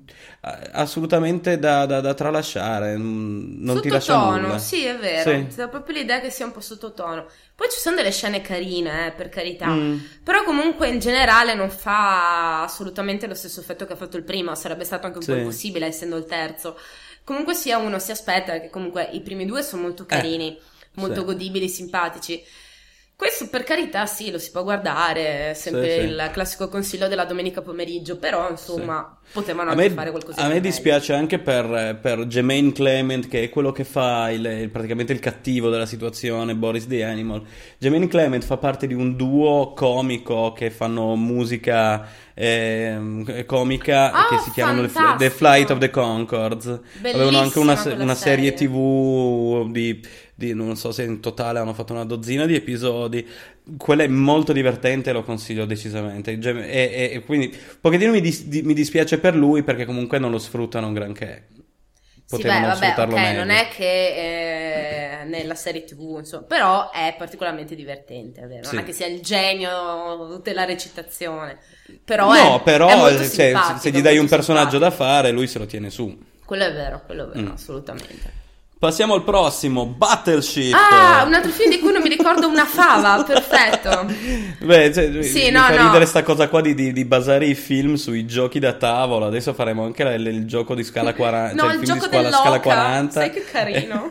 assolutamente da, da, da tralasciare, non sottotono, ti lascia nulla. Sottotono, sì è vero, sì. C'è proprio l'idea che sia un po' sottotono. Poi ci sono delle scene carine, eh, per carità, mm. però comunque in generale non fa assolutamente lo stesso effetto che ha fatto il primo, sarebbe stato anche un sì. po' impossibile essendo il terzo. Comunque sia uno si aspetta, che comunque i primi due sono molto carini, eh, molto sì. godibili, simpatici. Questo per carità sì, lo si può guardare, sempre sì, sì. il classico consiglio della domenica pomeriggio, però insomma sì. potevano anche me, fare qualcosa. A me dispiace anche per, per Jemaine Clement, che è quello che fa il, il, praticamente il cattivo della situazione, Boris the Animal. Jemaine Clement fa parte di un duo comico che fanno musica eh, comica oh, che si chiamano The Flight of the Conchords. Avevano anche una, una serie, serie tv di... Di, non so se in totale hanno fatto una dozzina di episodi, quella è molto divertente, lo consiglio decisamente e, e, e quindi un pochettino mi, dis, di, mi dispiace per lui perché comunque non lo sfruttano un granché, potevano sì, beh, sfruttarlo vabbè, okay, meglio. Non è che eh, nella serie tv insomma, però è particolarmente divertente, è vero? Sì. Non è che sia il genio della recitazione, però no, è, però è molto se, se gli dai un personaggio da fare lui se lo tiene su, quello è vero, quello è vero, mm. assolutamente. Passiamo al prossimo, Battleship. Ah, un altro film di cui non mi ricordo una fava, perfetto. Beh, cioè, sì, mi no, fa no. ridere sta cosa qua di, di, di basare i film sui giochi da tavola. Adesso faremo anche la, il, il gioco di scala quaranta. No, cioè il, il film gioco di scuola, scala quaranta. Sai che carino.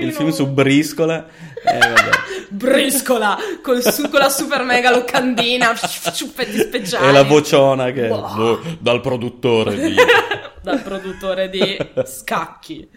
Il film su Briscola. Eh, vabbè. Briscola con, su, con la super mega locandina, ciuppetti speciali. E la vociona che wow. boh, dal produttore di... dal produttore di Scacchi.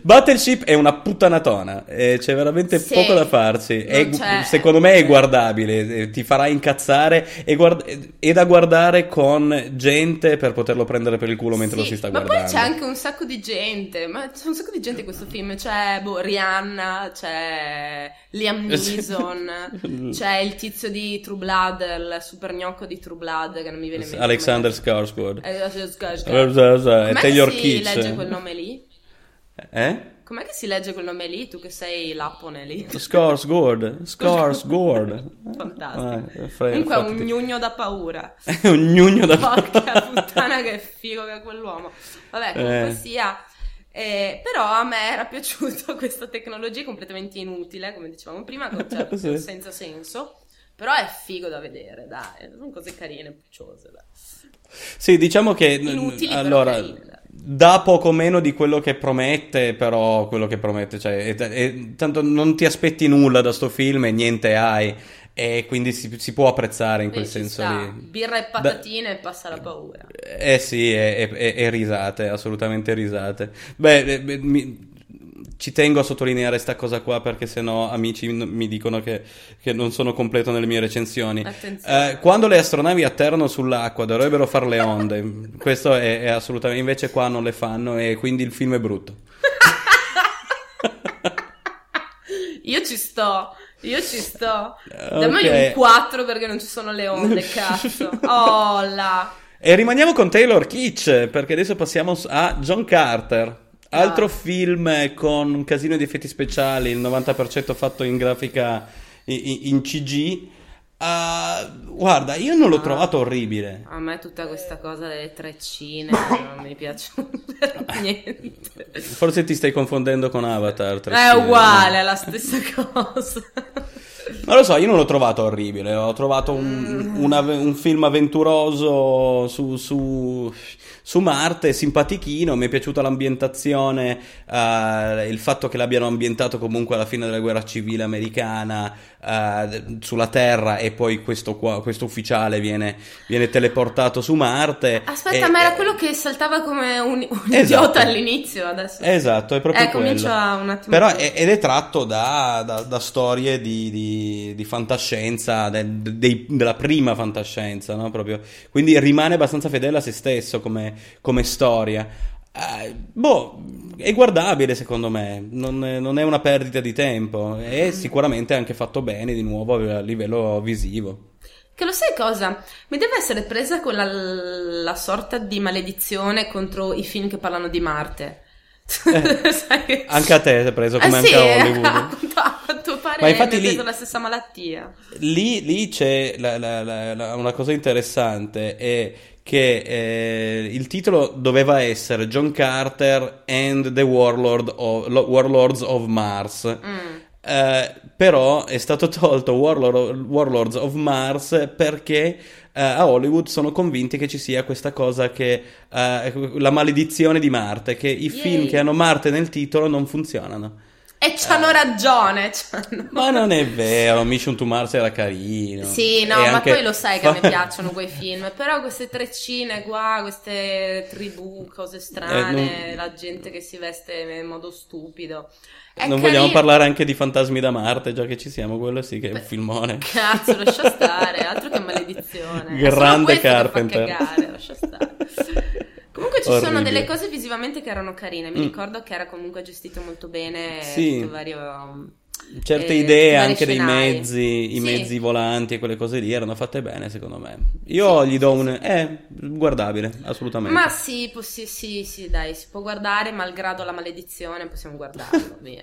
Battleship è una puttanatona, eh, c'è veramente sì, poco da farci, è, secondo me è guardabile, eh, ti farà incazzare e guard- è da guardare con gente per poterlo prendere per il culo mentre sì, lo si sta ma guardando. Ma poi c'è anche un sacco di gente, ma c'è un sacco di gente in questo film, c'è boh, Rihanna, c'è Liam Neeson, c'è il tizio di True Blood, il super gnocco di True Blood che non mi viene in mente. Alexander Skarsgård. Alexander Skarsgård. Com'è Taylor che si Kitsch. Legge quel nome lì? Eh? Com'è che si legge quel nome lì? Tu che sei l'appone lì. Skarsgård. Skarsgård. Fantastico. Eh, fre- Comunque è un gnugno da paura. È un gnugno da paura. Porca puttana che figo che è quell'uomo. Vabbè, comunque eh. sia... Eh, però a me era piaciuto questa tecnologia completamente inutile, come dicevamo prima, certo, sì. senza senso, però è figo da vedere, dai, sono cose carine, pucciose, dai. Sì, diciamo che inutili, allora, però carine, dà poco meno di quello che promette, però quello che promette, cioè, è, è, tanto non ti aspetti nulla da sto film e niente hai, e quindi si, si può apprezzare in quel senso lì. Birra e patatine da... e passa la paura. Eh sì, e, e, e risate, assolutamente risate. Beh, mi, ci tengo a sottolineare sta cosa qua perché sennò amici mi dicono che, che non sono completo nelle mie recensioni. Eh, quando le astronavi atterrano sull'acqua dovrebbero fare le onde, questo è, è assolutamente, invece qua non le fanno e quindi il film è brutto. Io ci sto. Io ci sto. Okay. Dammi un quattro perché non ci sono le onde, cazzo. Oh là. E rimaniamo con Taylor Kitsch perché adesso passiamo a John Carter. Altro ah. film con un casino di effetti speciali, il novanta per cento fatto in grafica in C G. Uh, guarda, io non l'ho ah, trovato orribile. A me tutta questa cosa delle treccine non mi piace per niente. Forse ti stai confondendo con Avatar. Treccine, è uguale, è la stessa cosa. Non lo so, io non l'ho trovato orribile. Ho trovato un, un, av- un film avventuroso su, su, su Marte, simpatichino. Mi è piaciuta l'ambientazione, uh, il fatto che l'abbiano ambientato comunque alla fine della guerra civile americana, uh, sulla Terra, e poi questo qua, questo ufficiale viene, viene teleportato su Marte. Aspetta, e, ma era quello che saltava come un, un esatto. idiota all'inizio. Adesso esatto, è proprio eh, quello. Comincia un attimo. Però è, ed è tratto da, da, da storie di, di Di, di fantascienza, de, de, della prima fantascienza, no? Proprio. Quindi rimane abbastanza fedele a se stesso come, come storia. Eh, boh, è guardabile secondo me, non è, non è una perdita di tempo, e sicuramente è anche fatto bene di nuovo a livello visivo. Che lo sai cosa? Mi deve essere presa quella la sorta di maledizione contro i film che parlano di Marte. Eh, sai che... Anche a te si è preso come eh anche sì, a Hollywood. A quanto pare mi ha preso la stessa malattia. Lì, lì c'è la, la, la, la, una cosa interessante è che eh, il titolo doveva essere John Carter and the Warlord of, Warlords of Mars. Mm. Eh, però è stato tolto Warlord, Warlords of Mars perché eh, a Hollywood sono convinti che ci sia questa cosa che eh, la maledizione di Marte, che i Yay. film che hanno Marte nel titolo non funzionano. E c'hanno eh. ragione, c'hanno... Ma non è vero, Mission to Mars era carino. Sì, no, e ma anche... poi lo sai che a me piacciono quei film. Però queste treccine qua, queste tribù, cose strane, eh, non... la gente che si veste in modo stupido. È non carino. Vogliamo parlare anche di Fantasmi da Marte, già che ci siamo, quello sì che è un filmone. Cazzo, lascia stare, altro che maledizione. Grande Carpenter. Che fa cagare, lascia stare. Comunque ci Orribile. Sono delle cose visivamente che erano carine, mi mm. ricordo che era comunque gestito molto bene, sì. tutto vario, certe eh, idee anche scenari. Dei mezzi, sì. i mezzi volanti e quelle cose lì erano fatte bene secondo me, io sì, gli do sì, un... Sì. eh, guardabile, assolutamente. Ma sì, poss- sì, sì, dai, si può guardare, malgrado la maledizione possiamo guardarlo, via.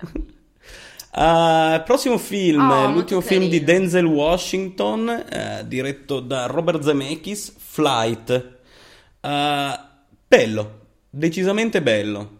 Uh, prossimo film, oh, l'ultimo film carino. Di Denzel Washington, eh, diretto da Robert Zemeckis, Flight. Uh, Bello, decisamente bello.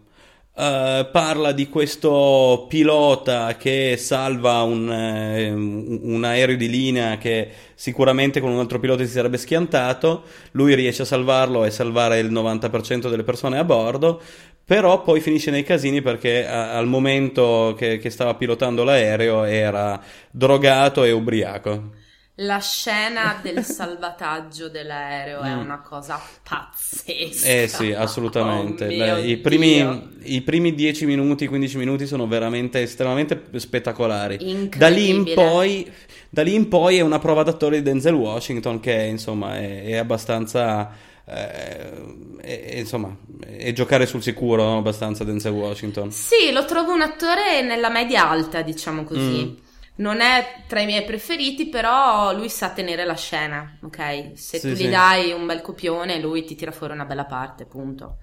Uh, parla di questo pilota che salva un, eh, un, un aereo di linea che sicuramente con un altro pilota si sarebbe schiantato. Lui riesce a salvarlo e salvare il novanta per cento delle persone a bordo, però poi finisce nei casini perché a, al momento che, che stava pilotando l'aereo era drogato e ubriaco. La scena del salvataggio dell'aereo mm. è una cosa pazzesca. Eh sì, assolutamente. Oh, la, i, primi, i primi dieci minuti, quindici minuti sono veramente estremamente spettacolari. Da lì in poi, da lì in poi è una prova d'attore di Denzel Washington che insomma è, è abbastanza... Eh, eh, insomma e giocare sul sicuro, no? Abbastanza Denzel Washington. Sì, lo trovo un attore nella media alta, diciamo così. Mm. Non è tra i miei preferiti, però lui sa tenere la scena, ok? Se sì, tu gli sì. dai un bel copione, lui ti tira fuori una bella parte, punto.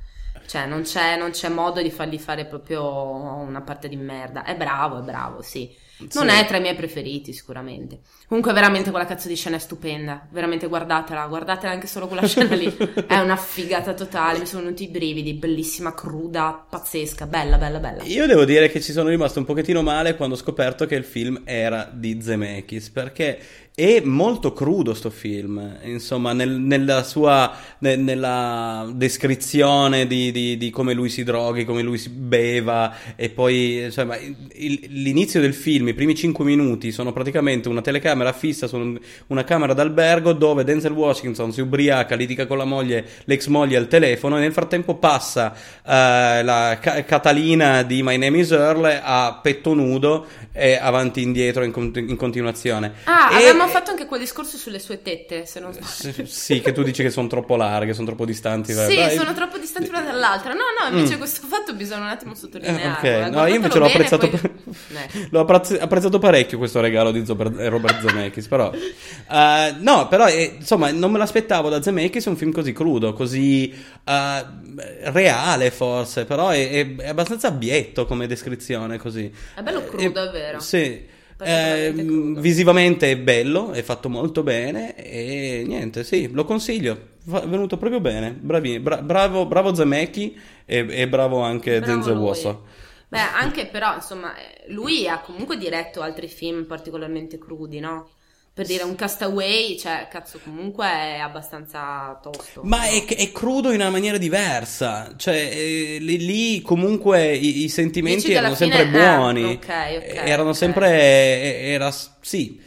Cioè non c'è, non c'è modo di fargli fare proprio una parte di merda. È bravo, è bravo, sì. Non sì. è tra i miei preferiti sicuramente. Comunque veramente quella cazzo di scena è stupenda. Veramente guardatela, guardatela anche solo quella scena lì. È una figata totale, mi sono venuti i brividi. Bellissima, cruda, pazzesca, bella, bella, bella. Io devo dire che ci sono rimasto un pochettino male quando ho scoperto che il film era di Zemeckis, perché è molto crudo sto film. Insomma, nel, nella sua ne, nella descrizione di, di, di come lui si droghi, come lui si beva. E poi cioè, ma il, l'inizio del film, i primi cinque minuti sono praticamente una telecamera fissa su una camera d'albergo dove Denzel Washington si ubriaca, litiga con la moglie, l'ex moglie al telefono, e nel frattempo passa uh, la ca- Catalina di My Name is Earl a petto nudo e avanti e indietro in, con- in continuazione. Ah, e... abbiamo fatto anche quel discorso sulle sue tette, se non sbaglio. S- sì, che tu dici che sono troppo larghe, sono troppo distanti. Sì, dai. Sono troppo distanti una dall'altra. No, no, invece mm. questo fatto bisogna un attimo sottolinearlo. Eh, ok, no, io invece l'ho apprezzato poi... per... eh. l'ho apprezz- apprezzato parecchio questo regalo di Robert Zemeckis, però uh, no, però eh, insomma non me l'aspettavo da Zemeckis un film così crudo, così uh, reale forse, però è, è abbastanza abietto come descrizione, così. È bello crudo, eh, è vero. Sì. Eh, visivamente è bello, è fatto molto bene e niente, sì, lo consiglio, è venuto proprio bene, bravi, bra- bravo bravo Zemeckis e, e bravo anche Denzel Washington. Beh, anche però insomma lui ha comunque diretto altri film particolarmente crudi, no? Per dire un Castaway, cioè cazzo comunque è abbastanza tosto. Ma no? è, è crudo in una maniera diversa, cioè eh, lì comunque i, i sentimenti erano sempre fine, buoni, eh, okay, okay, erano okay. sempre, era sì,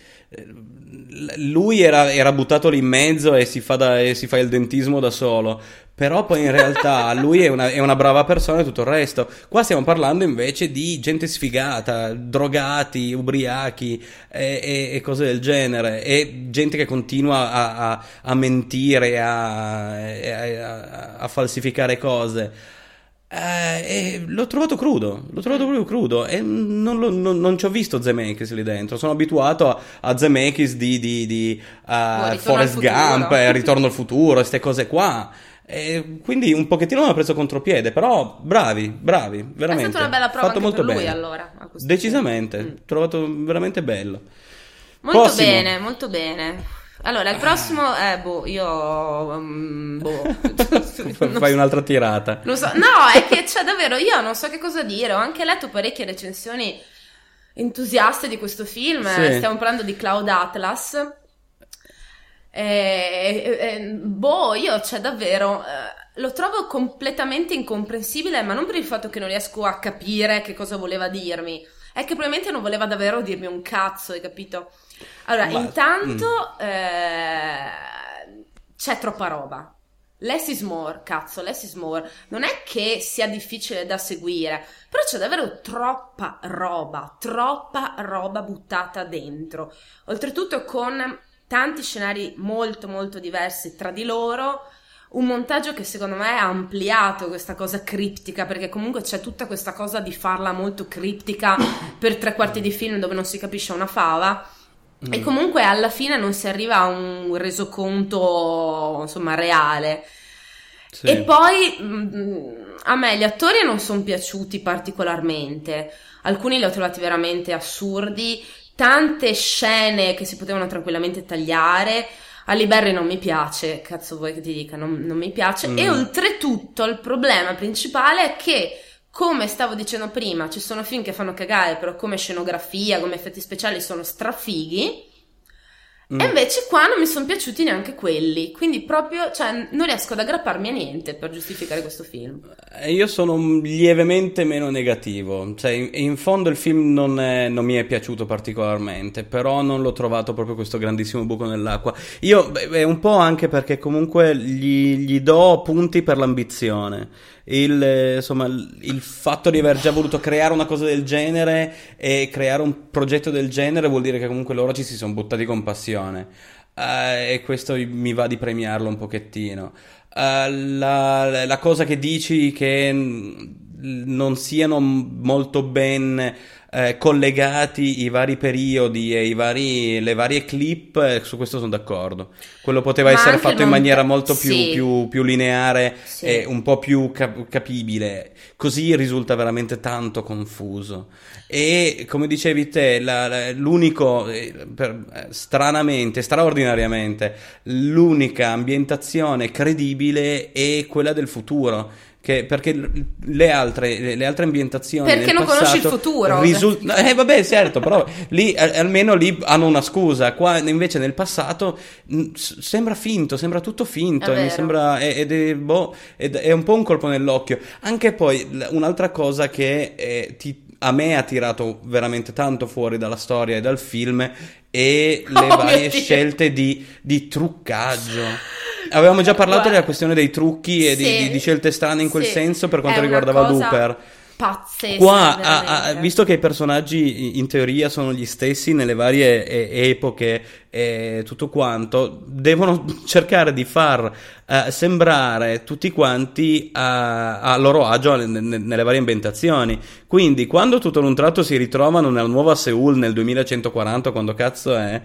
lui era, era buttato lì in mezzo e si fa, da, e si fa il dentismo da solo. Però poi in realtà lui è una, è una brava persona e tutto il resto. Qua stiamo parlando invece di gente sfigata, drogati, ubriachi e, e, e cose del genere, e gente che continua a, a, a mentire, a, a, a falsificare cose. Eh, eh, l'ho trovato crudo, l'ho trovato proprio crudo e non, lo, non, non ci ho visto Zemeckis lì dentro. Sono abituato a, a Zemeckis di, di, di uh, Forrest Gump, Ritorno al futuro, queste cose qua. E quindi un pochettino mi ha preso contropiede, però bravi, bravi, veramente. È stata una bella prova fatto anche molto per lui, bene. Allora, a decisamente, mm. trovato veramente bello. Molto prossimo. Bene, molto bene. Allora, il prossimo è eh, boh, io um, boh. Fai un'altra tirata. Lo so. No, è che cioè davvero io non so che cosa dire, ho anche letto parecchie recensioni entusiaste di questo film, sì. Stiamo parlando di Cloud Atlas. Eh, eh, eh, boh, io cioè davvero eh, lo trovo completamente incomprensibile, ma non per il fatto che non riesco a capire che cosa voleva dirmi, è che probabilmente non voleva davvero dirmi un cazzo, hai capito? Allora, ma... intanto mm. eh, c'è troppa roba. Less is more, cazzo, less is more. Non è che sia difficile da seguire, però c'è davvero troppa roba, troppa roba buttata dentro, oltretutto con tanti scenari molto molto diversi tra di loro, un montaggio che secondo me ha ampliato questa cosa criptica, perché comunque c'è tutta questa cosa di farla molto criptica per tre quarti di film dove non si capisce una fava, mm. e comunque alla fine non si arriva a un resoconto insomma reale. Sì. E poi mh, a me gli attori non sono piaciuti particolarmente, alcuni li ho trovati veramente assurdi. Tante scene che si potevano tranquillamente tagliare. Halle Berry non mi piace, cazzo vuoi che ti dica, non, non mi piace. Mm. E oltretutto il problema principale è che, come stavo dicendo prima, ci sono film che fanno cagare, però come scenografia, come effetti speciali sono strafighi. Mm. E invece qua non mi sono piaciuti neanche quelli, quindi proprio, cioè, non riesco ad aggrapparmi a niente per giustificare questo film. Io sono lievemente meno negativo, cioè in, in fondo il film non, è, non mi è piaciuto particolarmente, però non l'ho trovato proprio questo grandissimo buco nell'acqua. Io è un po' anche perché comunque gli, gli do punti per l'ambizione. Il, insomma, il fatto di aver già voluto creare una cosa del genere e creare un progetto del genere vuol dire che comunque loro ci si sono buttati con passione, uh, e questo mi va di premiarlo un pochettino. uh, la, la cosa che dici che non siano molto ben eh, collegati i vari periodi e i vari, le varie clip, eh, su questo sono d'accordo. Quello poteva Ma essere fatto in maniera te... molto più, sì. più, più lineare, sì. e un po' più cap- capibile. Così risulta veramente tanto confuso. E come dicevi te, la, la, l'unico, per, stranamente, straordinariamente, l'unica ambientazione credibile è quella del futuro. Che perché le altre le altre ambientazioni perché del non conosci il futuro risul- eh vabbè certo però lì almeno lì hanno una scusa, qua invece nel passato sembra finto, sembra tutto finto, è mi sembra ed è, boh, è un po' un colpo nell'occhio. Anche poi un'altra cosa che è, ti a me ha tirato veramente tanto fuori dalla storia e dal film e le oh, varie scelte di, di truccaggio. Avevamo già parlato Guarda. della questione dei trucchi e sì. di, di scelte strane in quel sì. senso per quanto riguardava Looper. Pazzesco. Qua, a, a, visto che i personaggi in teoria sono gli stessi nelle varie eh, epoche e eh, tutto quanto, devono cercare di far eh, sembrare tutti quanti a, a loro agio ne, ne, nelle varie ambientazioni. Quindi quando tutto ad un tratto si ritrovano nella nuova Seoul nel duemilacentoquaranta, quando cazzo è,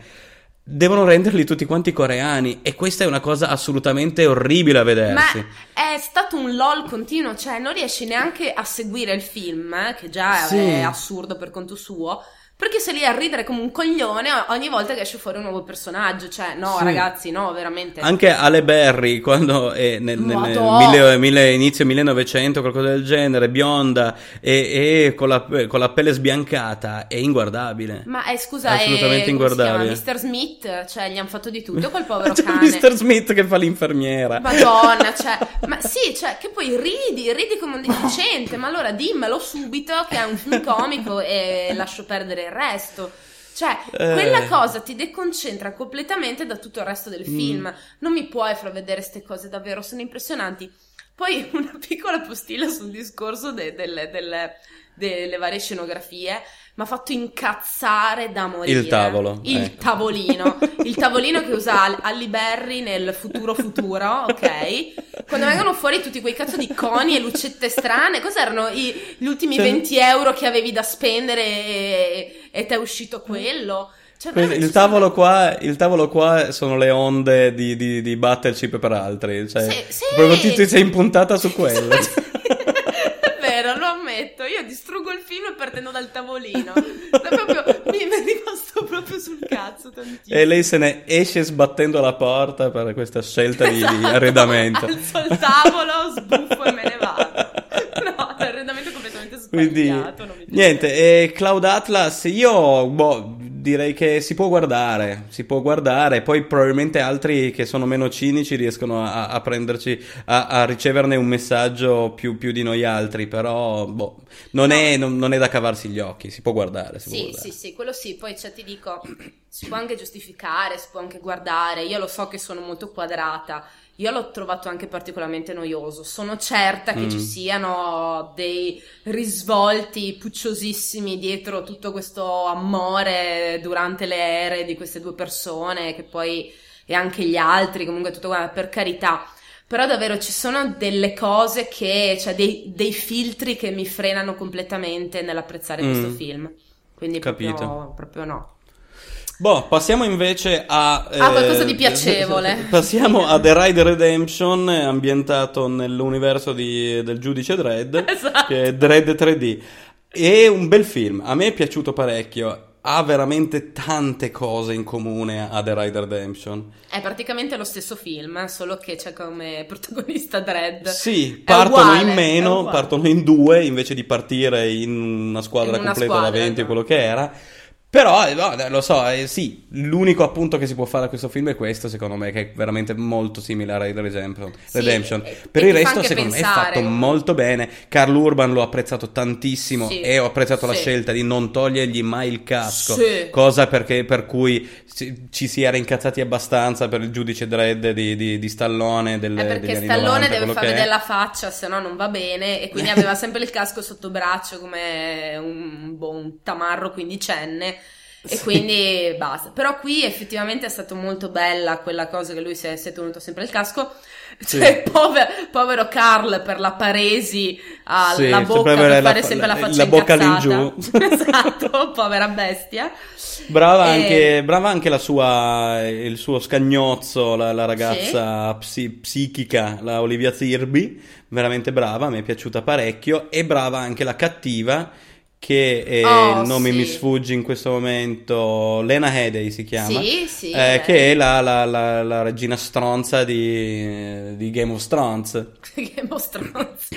devono renderli tutti quanti coreani, e questa è una cosa assolutamente orribile a vedersi. Ma è stato un lol continuo, cioè non riesci neanche a seguire il film, eh, che già sì. è assurdo per conto suo, perché sei lì a ridere come un coglione ogni volta che esce fuori un nuovo personaggio, cioè no sì. ragazzi, no, veramente. Anche Halle Berry, quando è nel, nel, nel mille, mille, inizio millenovecento, qualcosa del genere, bionda e, e con, la, con la pelle sbiancata, è inguardabile. Ma eh, scusa, è assolutamente è, inguardabile. mister Smith, cioè gli hanno fatto di tutto quel povero cioè, cane. mister Smith che fa l'infermiera. Madonna, cioè, ma sì, cioè che poi ridi, ridi come un deficiente, ma allora dimmelo subito che è un film comico e lascio perdere il resto. Cioè eh. quella cosa ti deconcentra completamente da tutto il resto del film. mm. Non mi puoi far vedere ste cose, davvero sono impressionanti. Poi una piccola postilla sul discorso de- delle, delle, delle varie scenografie mi ha fatto incazzare da morire. Il tavolo il ecco. tavolino il tavolino che usa Halle Berry nel futuro futuro, ok, quando vengono fuori tutti quei cazzo di coni e lucette strane. Cos'erano i, gli ultimi cioè, venti euro che avevi da spendere e, e ti è uscito quello? Cioè, il, tavolo sono... qua, il tavolo qua sono le onde di, di, di Battleship per altri, cioè, sì, sì. proprio ti, ti sei impuntata su quello. È vero, lo ammetto, io distruggo il film partendo dal tavolino. Proprio, mi è rimasto proprio sul cazzo tantissimo. E lei se ne esce sbattendo la porta per questa scelta esatto. di arredamento. Alzo il tavolo, sbuffo e me ne vado. No, l'arredamento è completamente sbagliato. Quindi, non mi niente, e Cloud Atlas io... boh, direi che si può guardare, si può guardare, poi probabilmente altri che sono meno cinici riescono a, a prenderci, a, a riceverne un messaggio più, più di noi altri, però boh, non, no. è, non, non è da cavarsi gli occhi, si può guardare. Si sì, può guardare. Sì, sì, quello sì, poi cioè, ti dico, si può anche giustificare, si può anche guardare, io lo so che sono molto quadrata, io l'ho trovato anche particolarmente noioso, sono certa che mm. ci siano dei risvolti pucciosissimi dietro tutto questo amore durante le ere di queste due persone, che poi e anche gli altri, comunque tutto qua, per carità, però davvero ci sono delle cose che, cioè dei, dei filtri che mi frenano completamente nell'apprezzare mm. questo film, quindi Capito. proprio, proprio no. Boh, passiamo invece a... Eh, ah, qualcosa di piacevole. Passiamo a The Raid Redemption, ambientato nell'universo di, del giudice Dredd, esatto. che è Dredd tre D. È un bel film, a me è piaciuto parecchio. Ha veramente tante cose in comune a The Raid Redemption. È praticamente lo stesso film, solo che c'è come protagonista Dredd. Sì, partono uguale, in meno, partono in due, invece di partire in una squadra in una completa squadra, da venti, no. quello che era. Però, no, lo so, eh, sì, l'unico appunto che si può fare a questo film è questo, secondo me, che è veramente molto simile a Raid Redemption. Sì, Redemption. E, per e il resto, secondo pensare. me, è fatto molto bene. Carl Urban l'ho apprezzato tantissimo, sì, e ho apprezzato sì. la scelta di non togliergli mai il casco, sì. cosa perché per cui ci si era incazzati abbastanza per il giudice Dredd di, di, di Stallone. Delle, è perché Stallone novanta, deve far vedere la faccia, se no non va bene, e quindi aveva sempre il casco sotto braccio come un, boh, un tamarro quindicenne. E sì. quindi basta. Però qui effettivamente è stato molto bella quella cosa che lui si è, si è tenuto sempre il casco, cioè sì. povero, povero Carl per la paresi alla sì, bocca per la, fare sempre la, la faccia la bocca lì giù. Esatto, povera bestia. Brava, e... anche, brava anche la sua, il suo scagnozzo, la, la ragazza sì. psi, psichica, la Olivia Zirbi, veramente brava, mi è piaciuta parecchio. E brava anche la cattiva, che eh, oh, il nome sì. mi sfugge in questo momento, Lena Headey si chiama, sì, sì, eh, che è la, la, la, la regina stronza di, di Game of Thrones. Game of Thrones.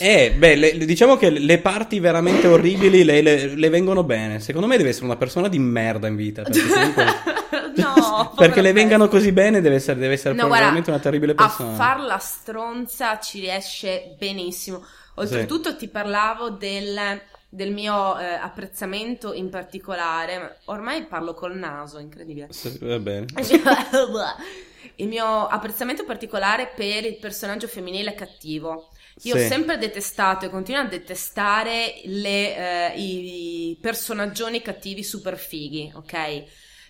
Eh, beh, le, diciamo che le parti veramente orribili le, le, le vengono bene. Secondo me deve essere una persona di merda in vita, perché comunque... No, perché le vengano così bene deve essere, deve essere no, probabilmente guarda, una terribile persona. A far la stronza ci riesce benissimo. Oltretutto sì. ti parlavo del... del mio eh, apprezzamento in particolare, ormai parlo col naso, incredibile. Va bene. Il mio apprezzamento particolare per il personaggio femminile cattivo. Io sì. ho sempre detestato e continuo a detestare le, eh, i, i personaggioni cattivi super fighi, ok?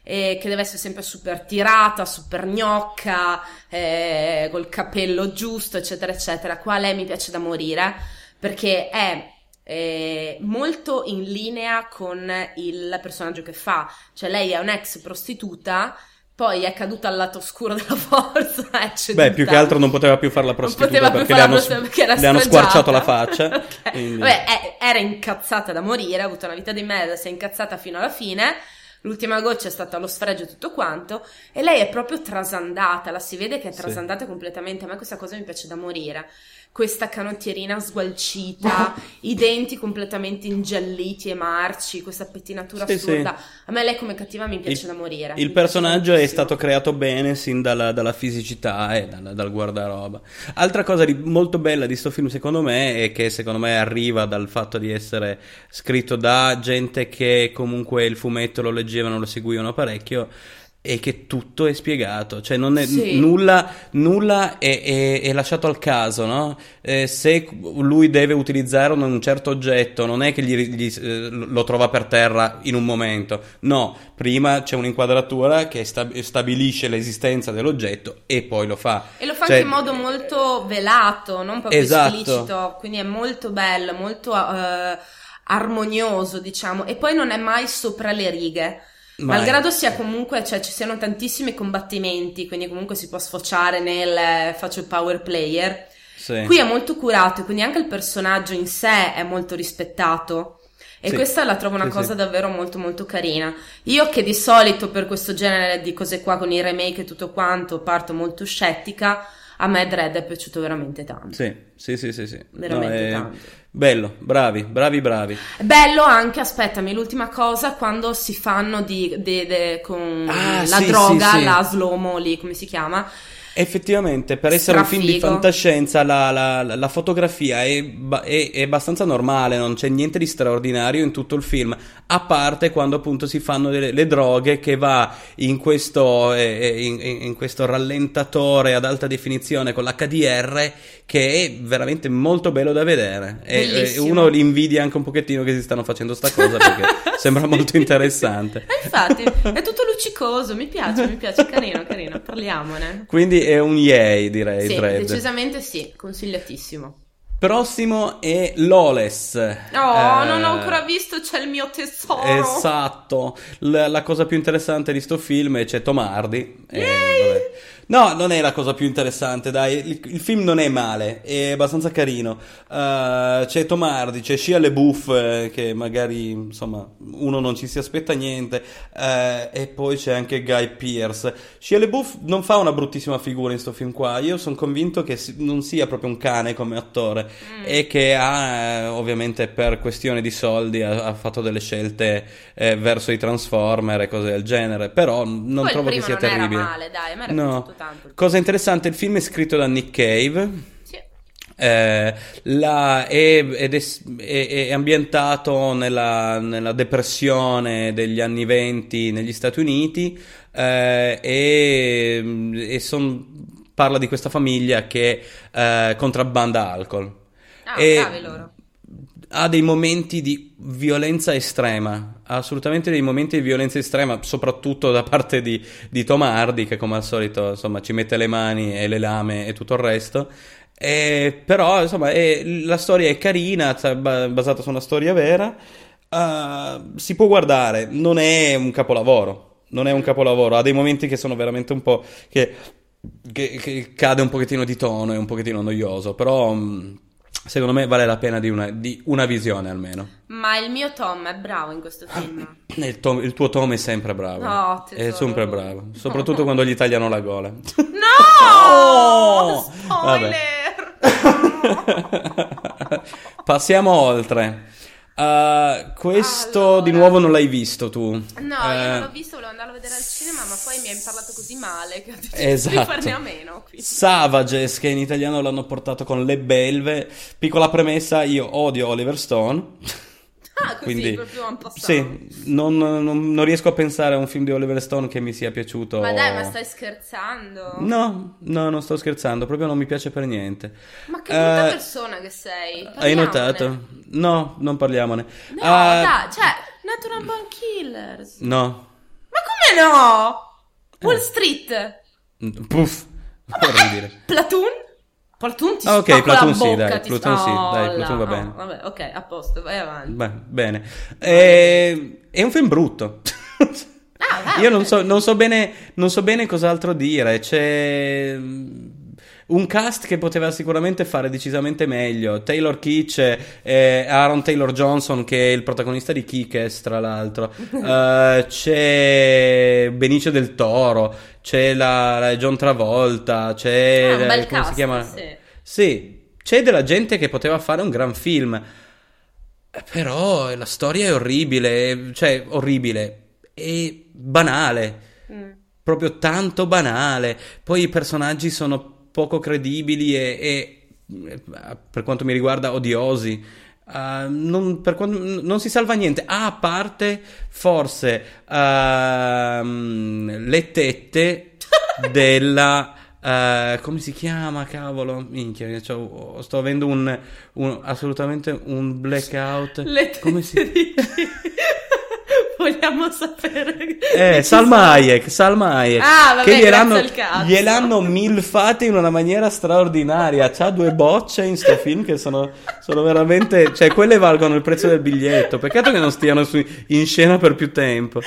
Eh, che deve essere sempre super tirata, super gnocca, eh, col capello giusto, eccetera, eccetera. Qua lei mi piace da morire, perché è... Eh, molto in linea con il personaggio che fa, cioè lei è un'ex prostituta, poi è caduta al lato oscuro della forza. Beh, più che altro non poteva più fare la prostituta perché le hanno, perché le hanno squarciato la faccia. Okay. Vabbè, è, era incazzata da morire, ha avuto una vita di merda, si è incazzata fino alla fine. L'ultima goccia è stata lo sfregio e tutto quanto, e lei è proprio trasandata, la si vede che è trasandata sì. completamente. A me questa cosa mi piace da morire, questa canottierina sgualcita, i denti completamente ingialliti e marci, questa pettinatura sì, assurda, sì. a me lei come cattiva mi piace il, da morire. Il mi personaggio è stato creato bene sin dalla, dalla fisicità e dal, dal guardaroba. Altra cosa di, molto bella di sto film secondo me, è che secondo me arriva dal fatto di essere scritto da gente che comunque il fumetto lo leggeva, lo seguivano parecchio, e che tutto è spiegato, cioè non è sì. n- nulla, nulla è, è, è lasciato al caso, no? Eh, se lui deve utilizzare un, un certo oggetto, non è che gli, gli, eh, lo trova per terra in un momento, no, prima c'è un'inquadratura che sta- stabilisce l'esistenza dell'oggetto e poi lo fa. E lo fa cioè, anche in modo molto velato, non proprio esatto. esplicito, quindi è molto bello, molto... Uh, armonioso, diciamo, e poi non è mai sopra le righe, mai. Malgrado sia comunque, cioè ci siano tantissimi combattimenti, quindi comunque si può sfociare nel faccio il power player sì. qui è molto curato, quindi anche il personaggio in sé è molto rispettato, e sì. questa la trovo una sì, cosa sì. davvero molto molto carina. Io che di solito per questo genere di cose qua con i remake e tutto quanto parto molto scettica, a me Dredd è piaciuto veramente tanto. Sì, sì, sì, sì, sì. Veramente no, è... tanto. Bello, bravi, bravi, bravi. Bello anche, aspettami, l'ultima cosa, quando si fanno di, de, de, con ah, la sì, droga, sì, sì. la slow-mo lì, come si chiama? Effettivamente, per essere Strafigo. un film di fantascienza, la, la, la fotografia è, è, è abbastanza normale, non c'è niente di straordinario in tutto il film, a parte quando appunto si fanno le, le droghe, che va in questo, eh, in, in questo rallentatore ad alta definizione con l'H D R, che è veramente molto bello da vedere. E, e uno li invidia anche un pochettino che si stanno facendo sta cosa, perché sembra sì. molto interessante. E infatti, è tutto luccicoso, mi piace, mi piace, carino, carino, parliamone. Quindi è un yay, direi. Sì, Dredd. Decisamente sì, consigliatissimo. Prossimo è Lawless. Oh, eh, non l'ho ancora visto, c'è il mio tesoro. Esatto. La, la cosa più interessante di sto film è c'è Tom Hardy. Yay! E, vabbè, No, non è la cosa più interessante, dai. Il, il film non è male, è abbastanza carino. Uh, c'è Tom Hardy, c'è Shia LaBeouf, eh, che magari, insomma, uno non ci si aspetta niente. Uh, e poi c'è anche Guy Pearce. Shia LaBeouf non fa una bruttissima figura in sto film qua. Io sono convinto che non sia proprio un cane come attore, mm. e che ha, ovviamente, per questione di soldi, ha, ha fatto delle scelte eh, verso i Transformer e cose del genere. Però non poi trovo che sia terribile. Era male, dai, a me era no. tanto. Cosa interessante, il film è scritto da Nick Cave. Sì. Eh, la, è, ed è, è, è ambientato nella, nella depressione degli anni venti negli Stati Uniti, eh, e, e son, parla di questa famiglia che eh, contrabbanda alcol. Ah, e, bravi loro. Ha dei momenti di violenza estrema, assolutamente dei momenti di violenza estrema, soprattutto da parte di, di Tom Hardy, che come al solito, insomma, ci mette le mani e le lame e tutto il resto. E, però, insomma, è, la storia è carina, basata su una storia vera, uh, si può guardare, non è un capolavoro, non è un capolavoro, ha dei momenti che sono veramente un po' che, che, che cade un pochettino di tono, è un pochettino noioso, però... Um, secondo me vale la pena di una, di una visione almeno. Ma il mio Tom è bravo in questo film. Il, Tom, il tuo Tom è sempre bravo. No, tesoro. È sempre bravo. Soprattutto quando gli tagliano la gola. No! Oh! Spoiler! Passiamo oltre. Uh, questo allora. Di nuovo non l'hai visto tu? No, uh, io non l'ho visto, volevo andarlo a vedere al cinema, ma poi mi hai parlato così male che ho deciso esatto. di farne a meno. Quindi. Savages, che in italiano l'hanno portato con Le Belve. Piccola premessa, io odio Oliver Stone. Ah, così, quindi, proprio un po' sì, non, non, non riesco a pensare a un film di Oliver Stone che mi sia piaciuto. Ma dai, ma stai scherzando? No, no, non sto scherzando, proprio non mi piace per niente. Ma che brutta uh, persona che sei. Parliamone. Hai notato? No, non parliamone. No, uh, dai, cioè, Natural Born Killers. No. Ma come no? Wall eh. Street. Puff. Ma ma dire. Platoon? Platoon ti ah, ok, Platoon sì, bocca, dai, Platoon sta... sì, dai, Platoon va oh, bene. Vabbè, ok, a posto, vai avanti. Beh, bene. E... È un film brutto. Ah, vai, io okay. non so, non so bene, non so bene cos'altro dire. C'è un cast che poteva sicuramente fare decisamente meglio. Taylor Kitsch, eh, Aaron Taylor Johnson, che è il protagonista di Kick-Ass, tra l'altro. uh, c'è Benicio del Toro. C'è la, la John Travolta, c'è... Ah, un bel come cast, si chiama? Sì. Sì, c'è della gente che poteva fare un gran film, però la storia è orribile, cioè orribile, è banale, mm. proprio tanto banale. Poi i personaggi sono poco credibili e, e per quanto mi riguarda odiosi. Uh, non, per quando, non si salva niente, ah, a parte forse uh, le tette della uh, come si chiama, cavolo, minchia, cioè, sto avendo un, un assolutamente un blackout. Le tette come si... di chi? Vogliamo sapere, eh, Salma Hayek, Salma Hayek, ah, vabbè, che gliel'hanno, gliel'hanno milfate in una maniera straordinaria. C'ha due bocce in sto film che sono, sono veramente, cioè quelle valgono il prezzo del biglietto. Peccato che non stiano su, in scena per più tempo.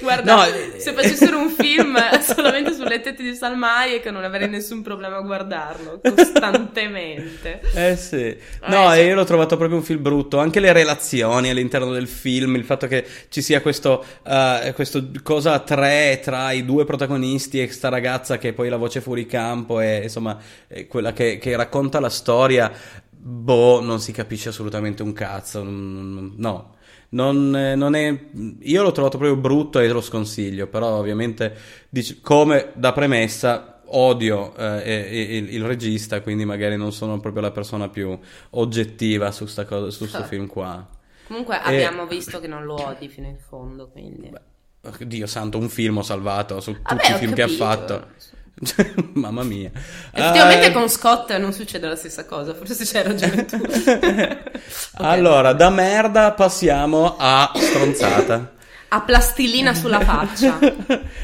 Guarda, no, se facessero un film solamente sulle tette di Salma Hayek non avrei nessun problema a guardarlo costantemente. Eh sì. No, eh, io l'ho trovato proprio un film brutto. Anche le relazioni all'interno del film, il fatto che ci sia questo, uh, questo cosa a tre tra i due protagonisti e questa ragazza che è poi la voce fuori campo e insomma è quella che, che racconta la storia, boh, non si capisce assolutamente un cazzo. No. Non, non è, io l'ho trovato proprio brutto e lo sconsiglio, però ovviamente dic- come da premessa odio eh, il, il regista, quindi magari non sono proprio la persona più oggettiva su sta cosa, su questo film qua. Comunque e... abbiamo visto che non lo odi fino in fondo, quindi beh, Dio santo, un film ho salvato su Vabbè, tutti i film capito. che ha fatto. Mamma mia, effettivamente uh, con Scott non succede la stessa cosa, forse c'hai ragione tu. Okay. Allora, da merda passiamo a stronzata, a plastilina sulla faccia.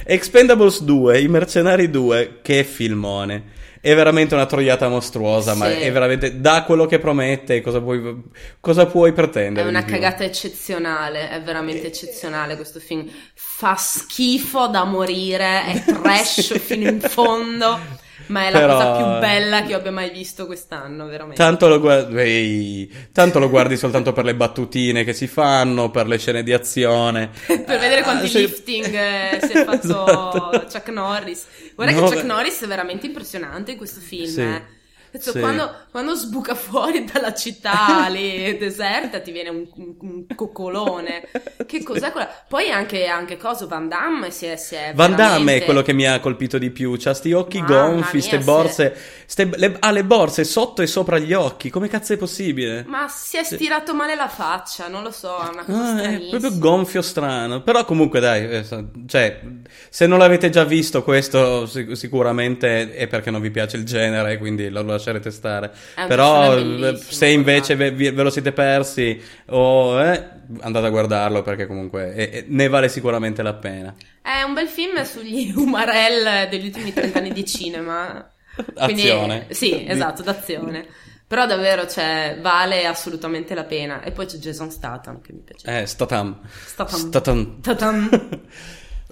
Expendables due, I mercenari due, che filmone. è veramente una troiata mostruosa, sì. Ma è veramente, da quello che promette, cosa puoi, cosa puoi pretendere? È una cagata eccezionale, è veramente e... eccezionale questo film, fa schifo da morire, è trash sì. fino in fondo. Ma è la Però... cosa più bella che io abbia mai visto quest'anno, veramente. Tanto lo, guard- Ehi, tanto lo guardi soltanto per le battutine che si fanno, per le scene di azione. Per vedere quanti ah, cioè... lifting eh, si è fatto esatto. Chuck Norris. Guarda no, che Chuck beh... Norris è veramente impressionante in questo film, sì. eh. Penso, sì. quando, quando sbuca fuori dalla città lì, deserta, ti viene un, un, un coccolone. Che cos'è sì. quella? Poi anche, anche coso, Van Damme si è, si è Van veramente... Damme è quello che mi ha colpito di più. C'ha sti occhi Mamma gonfi, mia, ste borse ste, le, ha le borse sotto e sopra gli occhi. Come cazzo è possibile? Ma si è stirato male la faccia, non lo so, è una cosa ah, è proprio gonfio strano. Però comunque dai, cioè, se non l'avete già visto questo sic- sicuramente è perché non vi piace il genere, quindi lo lasciarete stare. Però se invece ve, ve lo siete persi o eh, andate a guardarlo, perché comunque è, è, ne vale sicuramente la pena. È un bel film sugli umarell degli ultimi trent'anni di cinema. Quindi, azione. Sì, esatto, d'azione. Però davvero, cioè, vale assolutamente la pena. E poi c'è Jason Statham che mi piace. Eh, Statham. Statham. Statham. Statham.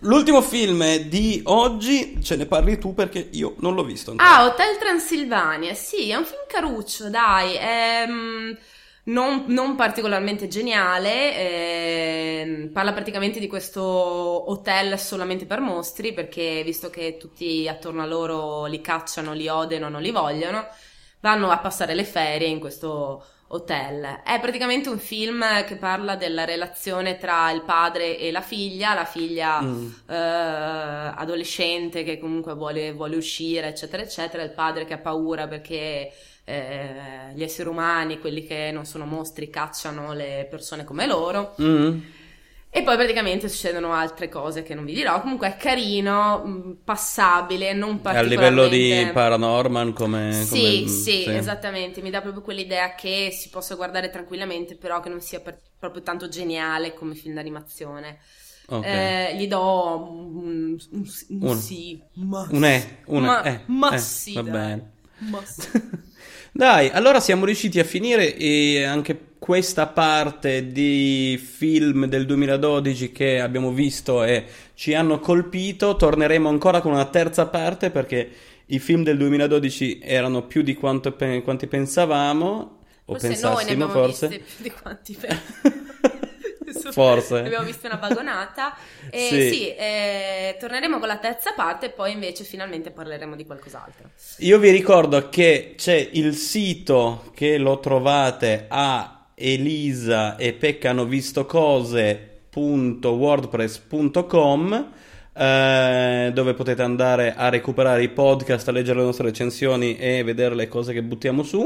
L'ultimo film di oggi ce ne parli tu, perché io non l'ho visto ancora. Ah, Hotel Transilvania, sì, è un film caruccio, dai, è, non, non particolarmente geniale, è, parla praticamente di questo hotel solamente per mostri, perché visto che tutti attorno a loro li cacciano, li odiano, non li vogliono, vanno a passare le ferie in questo hotel. È praticamente un film che parla della relazione tra il padre e la figlia, la figlia mm. eh, adolescente che comunque vuole, vuole uscire, eccetera, eccetera, il padre che ha paura perché eh, gli esseri umani, quelli che non sono mostri, cacciano le persone come loro. Mm. E poi praticamente succedono altre cose che non vi dirò. Comunque è carino, passabile, non particolarmente... A livello di ParaNorman come... Sì, come... sì, sì, esattamente. Mi dà proprio quell'idea che si possa guardare tranquillamente, però che non sia per... proprio tanto geniale come film d'animazione. Okay. Eh, gli do un, un, un, un sì. Ma, un E, un ma, eh, ma eh, sì. Va bene. Ma sì. Dai, allora siamo riusciti a finire e anche... questa parte di film del duemiladodici che abbiamo visto e ci hanno colpito. Torneremo ancora con una terza parte, perché i film del duemiladodici erano più di quanto pe- quanti pensavamo o forse pensassimo noi ne forse più di quanti pe- forse ne abbiamo visto una vagonata e sì, sì eh, torneremo con la terza parte e poi invece finalmente parleremo di qualcos'altro. Io vi ricordo che c'è il sito, che lo trovate a Elisa e Pecca hanno visto cose punto wordpress punto com, eh, dove potete andare a recuperare i podcast, a leggere le nostre recensioni e vedere le cose che buttiamo su.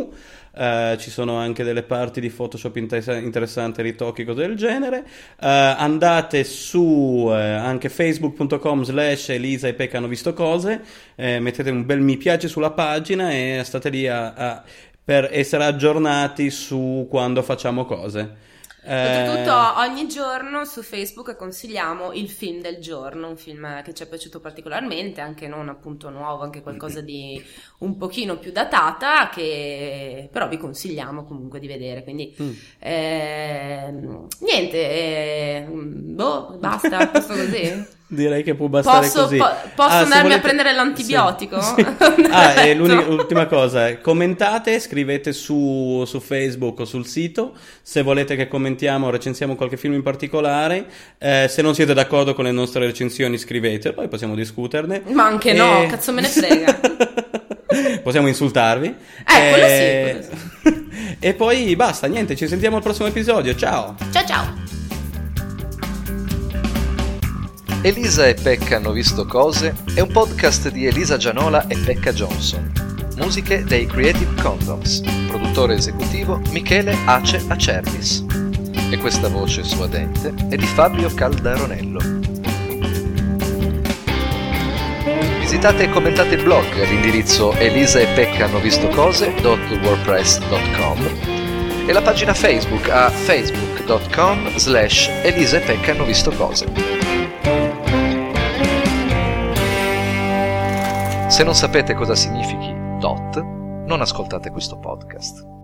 Uh, ci sono anche delle parti di Photoshop inter- interessanti, ritocchi, cose del genere. Uh, andate su uh, anche facebook punto com slash Elisa e Pecca hanno visto cose, eh, mettete un bel mi piace sulla pagina e state lì a, a per essere aggiornati su quando facciamo cose. Oltretutto eh... ogni giorno su Facebook consigliamo il film del giorno, un film che ci è piaciuto particolarmente, anche non appunto nuovo, anche qualcosa di un pochino più datata, che però vi consigliamo comunque di vedere, quindi mm. eh, niente eh, boh, basta, posso così? Direi che può bastare posso, così. Po- posso ah, andarmi volete... a prendere l'antibiotico? Sì, sì. Ah, e l'ultima cosa, commentate, scrivete su, su Facebook o sul sito se volete che commentiamo o recensiamo qualche film in particolare. Eh, se non siete d'accordo con le nostre recensioni, scrivetelo, poi possiamo discuterne. Ma anche e... no, cazzo me ne frega. Possiamo insultarvi. Eh, e... quello sì, quello sì. E poi basta, niente, ci sentiamo al prossimo episodio. Ciao. Ciao ciao. Elisa e Pecca hanno visto cose è un podcast di Elisa Gianola e Pecca Johnson. Musiche dei Creative Condoms. Produttore esecutivo Michele Ace Acervis. E questa voce suadente è di Fabio Caldaronello. Visitate e commentate il blog all'indirizzo Elisa e Pecca hanno visto cose.wordpress punto com e la pagina Facebook a facebook.com slash Elisa e Pecca hanno visto cose. Se non sapete cosa significhi dot, non ascoltate questo podcast.